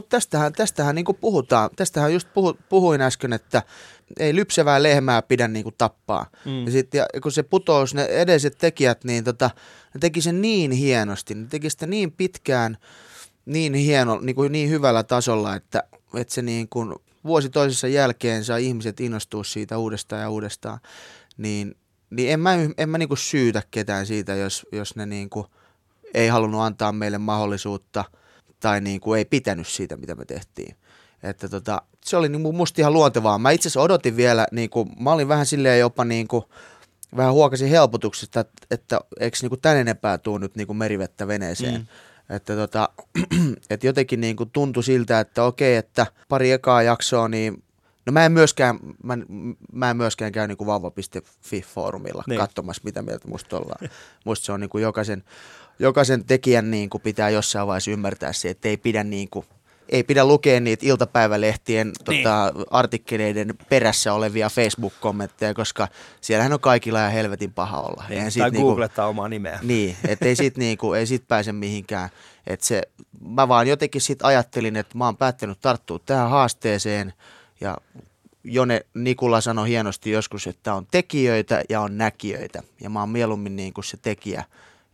tästähän niin kuin puhutaan. Tästähän just puhuin äsken, että ei lypsevää lehmää pidä niin kuin tappaa. Mm. Ja sitten kun se putous, ne edelliset tekijät, niin ne teki sen niin hienosti. Ne teki sitä niin pitkään, niin hyvällä tasolla, että se niin kuin vuosi toisessa jälkeen saa ihmiset innostua siitä uudestaan. Niin en mä niinku syytä ketään siitä, jos ne niinku ei halunnut antaa meille mahdollisuutta tai niinku ei pitänyt siitä, mitä me tehtiin. Että se oli niinku musta ihan luontevaa. Mä itse asiassa odotin vielä, niinku, mä olin vähän silleen jopa niinku, vähän huokasin helpotuksesta, että eikö niinku tän enempää tuu nyt niinku merivettä veneeseen. Mm. Että et jotenkin niinku tuntui siltä, että okei, että pari ekaa jaksoa, niin... No mä en myöskään käy niinku vauva.fi-foorumilla niin. Katsomassa, mitä mieltä musta ollaan. Musta se on niinku jokaisen jokaisen tekijän niin kuin pitää jossain vaiheessa ymmärtää se, että ei pidä niin kuin, ei pidä lukea niitä iltapäivälehtien artikkeleiden perässä olevia Facebook-kommentteja, koska siellähän on kaikilla ja helvetin paha olla. Niin, eihän tai googlettaa niinku, omaa nimeä. Niin, että ei siitä niinku, ei siitä pääse mihinkään. Et se, mä vaan jotenkin sit ajattelin, että mä oon päättänyt tarttua tähän haasteeseen ja Jone Nikula sanoi hienosti joskus, että on tekijöitä ja on näkijöitä ja mä oon mieluummin niinku se tekijä,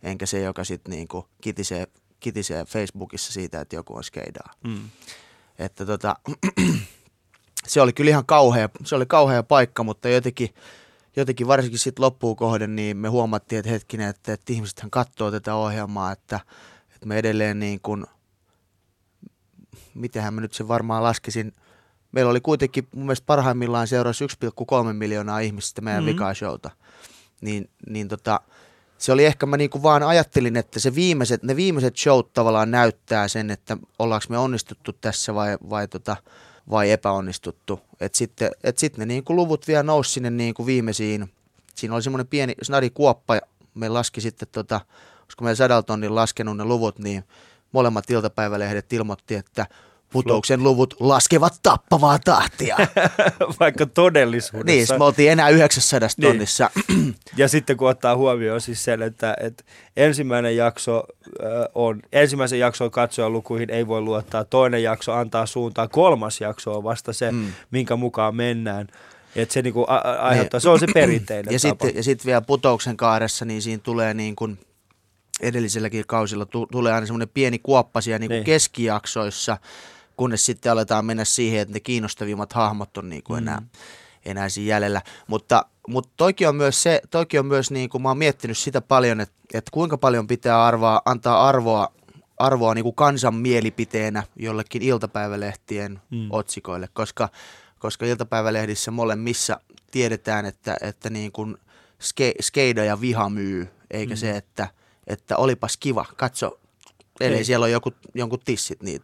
enkä se, joka sit niinku kitisee Facebookissa siitä, että joku on skeidaa. Mm. Että se oli kyllä ihan kauhea, se oli kauhea paikka, mutta jotenkin varsinkin sitten loppuun kohden, niin me huomattiin, että hetkinen, että ihmisethän katsoo tätä ohjelmaa, että me edelleen niin kuin, mitenhän mä nyt sen varmaan laskisin, meillä oli kuitenkin mun mielestä parhaimmillaan seurasi 1,3 miljoonaa ihmistä meidän vika-showta, niin se oli ehkä, mä niinku vaan ajattelin, että ne viimeiset showt tavallaan näyttää sen, että ollaanko me onnistuttu tässä vai epäonnistuttu. Että sitten ne niinku luvut vielä nousi sinne niinku viimeisiin. Siinä oli semmoinen pieni snadikuoppa ja me laski sitten, koska meillä 100 000 laskenut ne luvut, niin molemmat iltapäivälehdet ilmoitti, että Putouksen luvut laskevat tappavaa tahtia. Vaikka todellisuudessa. Niin, me oltiin enää 900 000. Niin. Ja sitten kun ottaa huomioon siis sen, että ensimmäisen jakson katsojalukuihin ei voi luottaa, toinen jakso antaa suuntaa, kolmas jakso on vasta se, minkä mukaan mennään. Että se niinku aiheuttaa, se on se perinteinen ja tapa. Ja sitten vielä Putouksen kaaressa, niin siinä tulee niin kuin edelliselläkin kausilla tulee aina semmoinen pieni kuoppa siellä niin kuin keskijaksoissa, kunnes sitten aletaan mennä siihen, että ne kiinnostavimmat hahmot on niin kuin enää siinä jäljellä. Mutta toikin on myös niin kuin mä oon miettinyt sitä paljon, että kuinka paljon pitää antaa arvoa niin kuin kansan mielipiteenä jollekin iltapäivälehtien otsikoille, koska iltapäivälehdissä molemmissa tiedetään, että niin kuin skeida ja viha myy, eikä se, että olipas kiva, katso, eli siellä on jonkun tissit, niin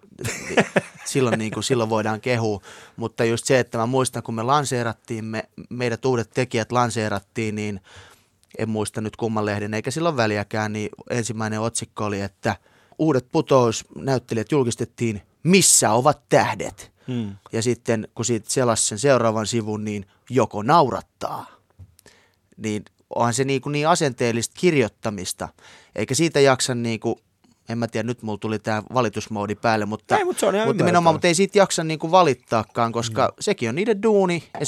silloin voidaan kehua. Mutta just se, että mä muistan, kun me lanseerattiin, meidät uudet tekijät lanseerattiin, niin en muista nyt kumman lehden, eikä silloin väliäkään, niin ensimmäinen otsikko oli, että uudet putousnäyttelijät julkistettiin, missä ovat tähdet? Ja sitten, kun siitä selasi sen seuraavan sivun, niin joko naurattaa, niin onhan se niin asenteellista kirjoittamista, eikä siitä jaksa, niinku, en mä tiedä, nyt mulla tuli tämä valitusmoodi päälle, mutta ei siitä jaksa niinku valittaakaan, koska sekin on niiden duuni, ja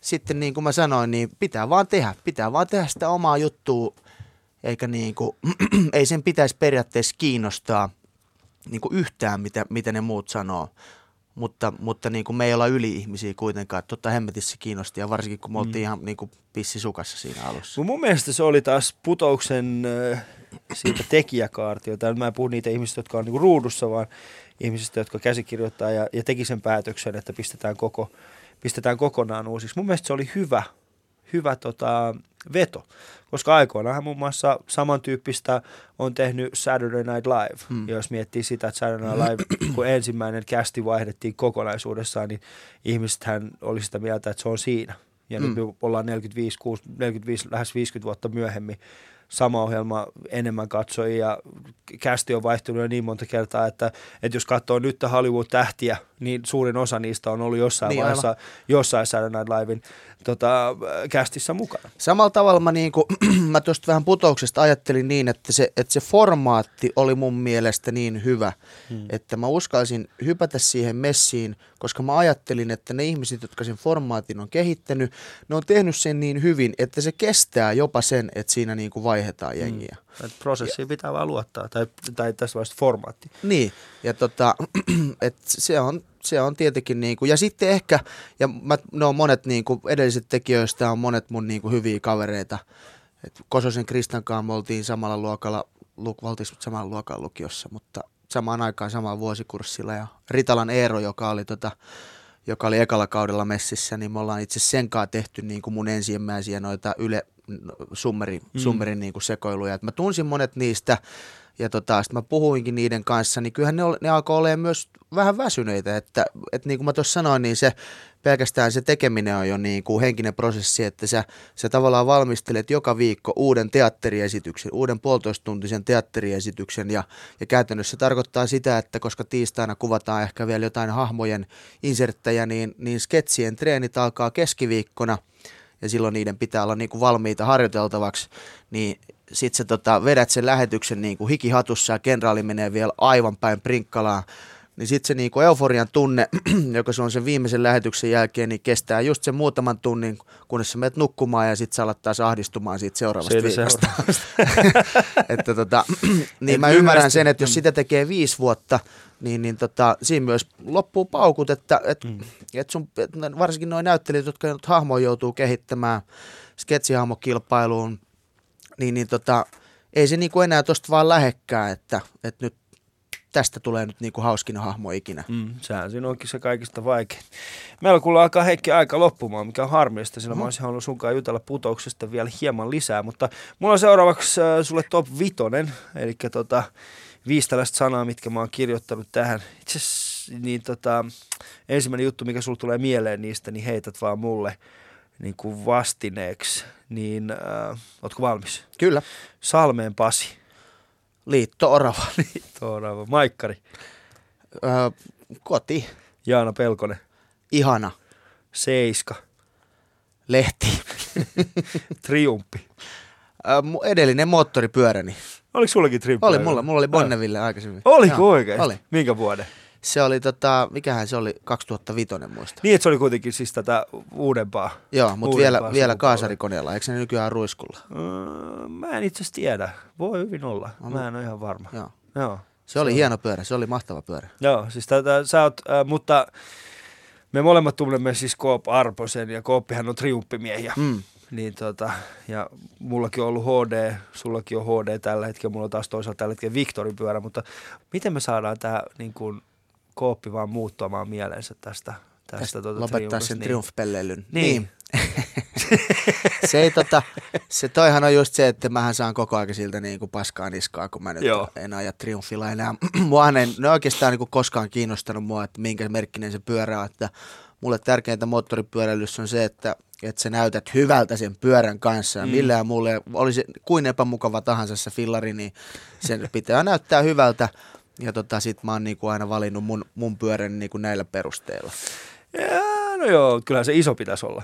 sitten niin kuin mä sanoin, niin pitää vaan tehdä sitä omaa juttua, eikä niinku, ei sen pitäisi periaatteessa kiinnostaa niinku yhtään, mitä ne muut sanoo. Mutta niin kuin me ei olla yli-ihmisiä kuitenkaan. Totta hemmetissä kiinnosti ja varsinkin kun me oltiin ihan niin kuin pissisukassa siinä alussa. Mun mielestä se oli taas Putouksen siitä tekijäkaartiota. Mä en puhu niitä ihmisistä, jotka on niin kuin ruudussa, vaan ihmisistä, jotka käsikirjoittaa ja teki sen päätöksen, että pistetään kokonaan uusiksi. Mun mielestä se oli hyvä veto, koska aikoinaanhan muun muassa samantyyppistä on tehnyt Saturday Night Live. Jos miettii sitä, että Saturday Night Live, kun ensimmäinen kästi vaihdettiin kokonaisuudessaan, niin ihmisethän oli sitä mieltä, että se on siinä. Ja nyt me ollaan 45, lähes 50 vuotta myöhemmin. Sama ohjelma enemmän katsojia ja kästi on vaihtunut jo niin monta kertaa, että jos katsoo nyt Hollywood-tähtiä, niin suurin osa niistä on ollut jossain vaiheessa Saturday Night Liven kästissä mukana. Samalla tavalla mä tuosta vähän Putouksesta ajattelin niin, että se formaatti oli mun mielestä niin hyvä, että mä uskalsin hypätä siihen messiin, koska mä ajattelin, että ne ihmiset, jotka sen formaatin on kehittänyt, ne on tehnyt sen niin hyvin, että se kestää jopa sen, että siinä niin kuin vaihdetaan jengiä. Prosessiin pitää vaan luottaa, tai tässä vaiheessa formaatti. Niin, ja se on tietenkin, niin kuin, ja sitten ehkä, monet niin kuin edelliset tekijöistä on monet mun niin kuin hyviä kavereita. Et Kososen Kristankaan me oltiin samalla luokalla lukiossa, mutta samaan aikaan samaan vuosikurssilla, ja Ritalan Eero, joka oli ekalla kaudella messissä, niin me ollaan itse senkaan tehty niin kuin mun ensimmäisiä noita Yle summerin niinku sekoiluja. Et mä tunsin monet niistä ja sitten mä puhuinkin niiden kanssa, niin kyllähän ne alkoi olemaan myös vähän väsyneitä. Että niin kuin mä tuossa sanoin, niin se pelkästään se tekeminen on jo niin kuin henkinen prosessi, että sä tavallaan valmistelet joka viikko uuden teatteriesityksen, uuden 1,5-tuntisen teatteriesityksen ja käytännössä se tarkoittaa sitä, että koska tiistaina kuvataan ehkä vielä jotain hahmojen inserttäjä, niin sketsien treenit alkaa keskiviikkona ja silloin niiden pitää olla niin kuin valmiita harjoiteltavaksi, niin sitten sä vedät sen lähetyksen niin kuin hikihatussa ja kenraali menee vielä aivan päin prinkkalaan. Niin sitten se niinku euforian tunne, joka se on sen viimeisen lähetyksen jälkeen, niin kestää just sen muutaman tunnin, kunnes sä menet nukkumaan ja sitten sä alat taas ahdistumaan siitä seuraavasta viikosta. Että niin mä ymmärrän sen, että jos sitä tekee 5 vuotta, niin siinä myös loppuu paukut, että varsinkin nuo näyttelijät, jotka nyt hahmoa joutuu kehittämään sketsihahmokilpailuun, niin ei se niinku enää tosta vaan lähekkää, että nyt tästä tulee nyt niinku hauskin hahmo ikinä. Sehän siinä onkin se kaikista vaikein. Meillä kuulla alkaa Heikki aika loppumaan, mikä on harmillista, sillä mä olisin halunnut sunkaan jutella Putouksesta vielä hieman lisää, mutta mulla on seuraavaksi sulle top 5, eli 5 tällaista sanaa, mitkä mä oon kirjoittanut tähän. Itse asiassa ensimmäinen juttu, mikä sulle tulee mieleen niistä, niin heität vaan mulle niin kuin vastineeksi. Niin, ootko valmis? Kyllä. Salmeen Pasi. Liitto-orava. Liitto-orava. Maikkari. Koti. Jaana Pelkonen. Ihana. Seiska. Lehti. Triumpi. Edellinen moottoripyöräni. Oliko sullakin triumpi? Oli mulla. Mulla oli Bonneville aikaisemmin. Oliko oikein? Oli. Minkä vuoden? Se oli mikähän se oli, 2005 muista. Niin, että se oli kuitenkin siis tätä uudempaa. Joo, mutta vielä kaasarikoneella, eikö ne nykyään ruiskulla? Mä en itse asiassa tiedä, voi hyvin olla, mä en ole ihan varma. Joo. Se oli hieno pyörä, se oli mahtava pyörä. Joo, siis sä oot, mutta me molemmat tunnemme siis Coop Arposen ja Cooppihan on triumppimiehiä. Niin ja mullakin on ollut HD, sullakin on HD tällä hetkellä, mulla on taas toisaalta tällä hetkellä Victorin pyörä, mutta miten me saadaan tää niin kuin Kooppi vaan muuttuamaan mielensä tästä lopettaa sen triumfpelleilyn. Niin. Se ei se toihan on just se, että mähän saan koko ajan siltä niinku paskaa niskaa, kun mä nyt en aja triumfilla enää. Muahan ei oikeastaan niinku koskaan kiinnostanut mua, että minkä merkkinen se pyörä on. Että mulle tärkeintä moottoripyöräilyssä on se, että sä näytät hyvältä sen pyörän kanssa. Ja millään mulle olisi kuin epämukava tahansa se fillari, niin sen pitää näyttää hyvältä. Ja sit mä oon niinku aina valinnut mun pyörän niinku näillä perusteilla. Ja, no joo, kyllähän se iso pitäisi olla.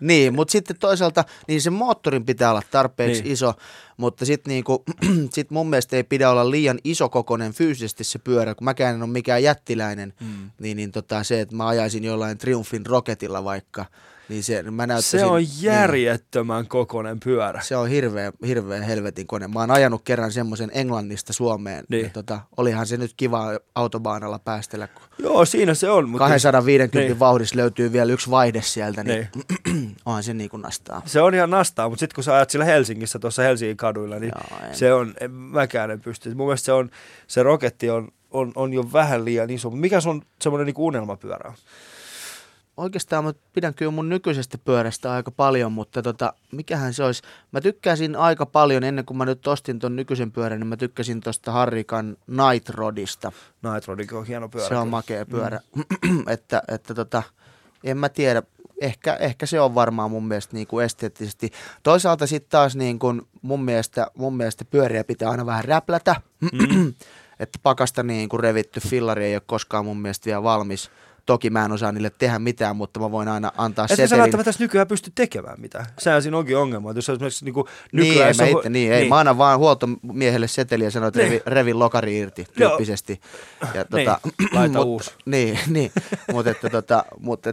Niin, mutta sitten toisaalta niin se moottorin pitää olla tarpeeksi iso, mutta sitten niinku, sit mun mielestä ei pidä olla liian isokokoinen fyysisesti se pyörä, kun mäkään en ole mikään jättiläinen, niin se, että mä ajaisin jollain Triumfin roketilla vaikka, niin se, mä näyttäisin, se on järjettömän kokoinen pyörä. Se on hirveä helvetin kone. Mä oon ajanut kerran semmoisen Englannista Suomeen. Niin. Ja olihan se nyt kiva autobaanalla päästellä. Joo, siinä se on. Mutta 250 vauhdissa löytyy vielä yksi vaihde sieltä, niin. Onhan se niin kuin nastaa. Se on ihan nastaa, mutta sitten kun sä ajat sillä Helsingissä, tuossa Helsingin kaduilla, niin se on, mäkään en pysty. Mun mielestä se roketti on jo vähän liian iso. Mikä sun semmoinen niin kuin unelmapyörä on? Oikeastaan mä pidän kyllä mun nykyisestä pyörästä aika paljon, mutta mikähän se olisi. Mä tykkäsin aika paljon, ennen kuin mä nyt ostin ton nykyisen pyörän, niin mä tykkäsin tosta Harrikan Night Rodista. Night Rodikin on hieno pyörä. Se on makea pyörä. Että en mä tiedä. Ehkä se on varmaan mun mielestä niin kuin esteettisesti. Toisaalta sitten taas niin kuin mun mielestä pyöriä pitää aina vähän räplätä. Että pakasta niin kuin revitty fillari ei ole koskaan mun mielestä vielä valmis. Toki mä en osaa niille tehdä mitään, mutta mä voin aina antaa setelin. Että sä välttämättä tässä nykyään pysty tekemään mitään. Sehän siinä onkin ongelma, että jos sä esimerkiksi niinku nykyään... Niin, mä annan vaan huoltomiehelle seteliä ja sanon, että revin lokari irti tyyppisesti. Ja laita uusi. Niin, mutta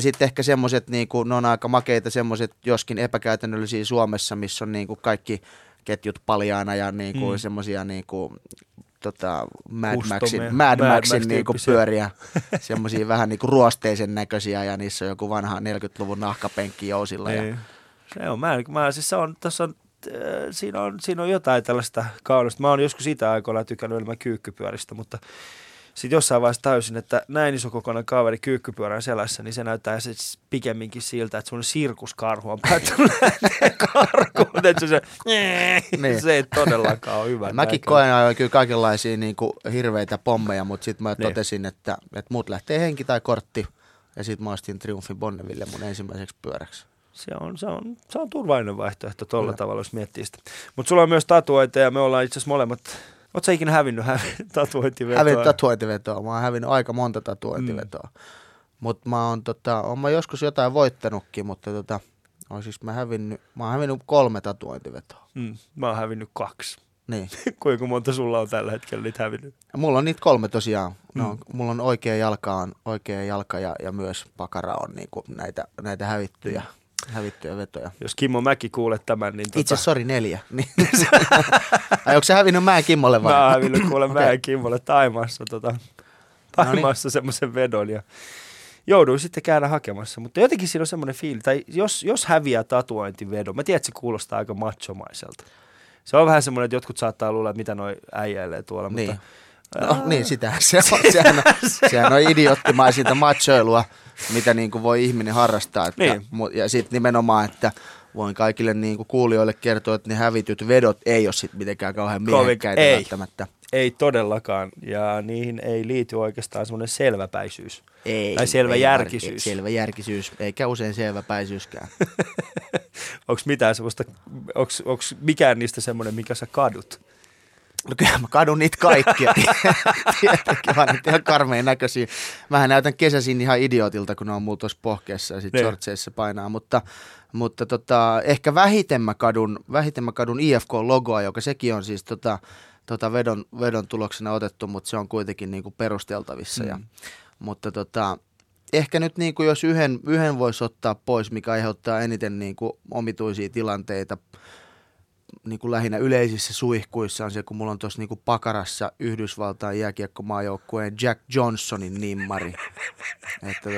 sitten ehkä semmoiset, niinku, ne on aika makeita semmoiset, joskin epäkäytännöllisiä Suomessa, missä on niinku kaikki ketjut paljaana ja niinku semmoisia... Niinku, Mad Maxin niinku pyöriä, semmoisia vähän niinku ruosteisen näköisiä ja niissä on joku vanha 40-luvun nahkapenkki jousilla. Ja... Se on, siis se on, siinä on jotain tällaista kaunista. Mä oon joskus siitä aikoina tykännyt elämä kyykkypyöristä, mutta sitten jossain vaiheessa täysin, että näin isokokoinen kaveri kyykkypyörän selässä, niin se näyttää siis pikemminkin siltä, että sun sirkuskarhu on päättänyt karkuun, että se ei todellakaan ole hyvä. Mäkin koen aivan kyllä kaikenlaisia niin kuin hirveitä pommeja, mutta sitten mä totesin, että muut lähtee henki tai kortti, ja sitten mä astin Triumfin Bonneville mun ensimmäiseksi pyöräksi. Se on turvallinen vaihtoehto tuolla tavalla, jos miettii sitä. Mutta sulla on myös tatuointeja, ja me ollaan itse asiassa molemmat... Oletko sä ikinä hävinnyt tatuointivetoa? Hävinnyt tatuointivetoa. Mä oon hävinnyt aika monta tatuointivetoa. Mutta mä oon mä joskus jotain voittanutkin, mutta mä oon hävinnyt 3 tatuointivetoa. Mä oon hävinnyt 2. Niin. Kuinka monta sulla on tällä hetkellä niitä hävinnyt? Mulla on niitä 3 tosiaan. No, mulla on oikea jalka ja myös pakara on niinku näitä hävittyjä vetoja. Jos Kimmo Mäki kuulet tämän, niin... Itse asiassa, sori, 4. Ai, onko se hävinnyt mä Kimmolle vai? Mä oon hävinnyt kuule mä Kimmolle Taimaassa, semmoisen vedon ja jouduin sitten käydä hakemassa. Mutta jotenkin siinä on semmoinen fiili, tai jos häviää tatuointivedon, mä tiedän, että se kuulostaa aika machomaiselta. Se on vähän semmoinen, että jotkut saattaa luulla, että mitä noi äijäilee tuolla, niin. Mutta... No niin, sitähän se on. Sehän on idioottimaisinta machoilua, mitä niin kuin voi ihminen harrastaa. Että, niin. Ja sitten nimenomaan, että voin kaikille niin kuin kuulijoille kertoa, että ne hävityt vedot ei ole sitten mitenkään kauhean miehekkäitä välttämättä. Ei todellakaan, ja niihin ei liity oikeastaan semmoinen selväpäisyys. Tai selväjärkisyys. Selväjärkisyys, eikä usein selväpäisyyskään. Onko mitään semmoista, onko mikään niistä semmoinen, mikä sä kadut? No kyllä mä kadun niitä kaikkia, tietenkin vaan niitä ihan karmeen näköisiä. Mähän näytän kesäisin ihan idiootilta, kun ne on muu tuossa pohkeessa ja sitten shortseissa painaa, mutta ehkä vähiten mä kadun IFK-logoa, joka sekin on siis vedon tuloksena otettu, mutta se on kuitenkin niinku perusteltavissa. Ehkä nyt niinku jos yhden voisi ottaa pois, mikä aiheuttaa eniten niinku omituisia tilanteita, niin kuin lähinnä yleisissä suihkuissa on se, kun mulla on tuossa niin pakarassa Yhdysvaltain jääkiekkomaajoukkueen Jack Johnsonin nimmari. Että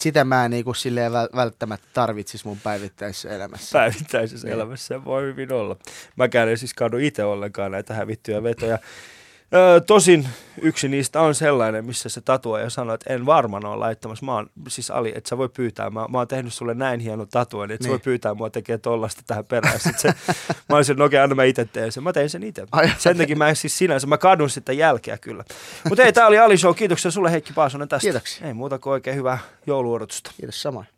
sitä mä en niin kuin silleen välttämättä tarvitsisi mun päivittäisessä elämässä. Päivittäisessä elämässä voi hyvin olla. Mäkään ei siis kadu itse ollenkaan näitä hävittyjä vetoja. Tosin yksi niistä on sellainen, missä se tatuoja sanoo, että en varmaan ole laittamassa. Mä oon, siis Ali, että sä voi pyytää, mä oon tehnyt sulle näin hienon tatuoin, että sä voi pyytää mua tekemään tollasta tähän perään. Mä oon sen, okei, aina mä itse teen sen. Mä tein sen itse. Sen takia mä en siis sinänsä, mä kadun sitä jälkeä kyllä. Mutta tää oli Ali Show. Kiitoksia sulle Heikki Paasonen tästä. Kiitoksia. Ei muuta kuin oikein hyvää jouluodotusta. Kiitos samoin.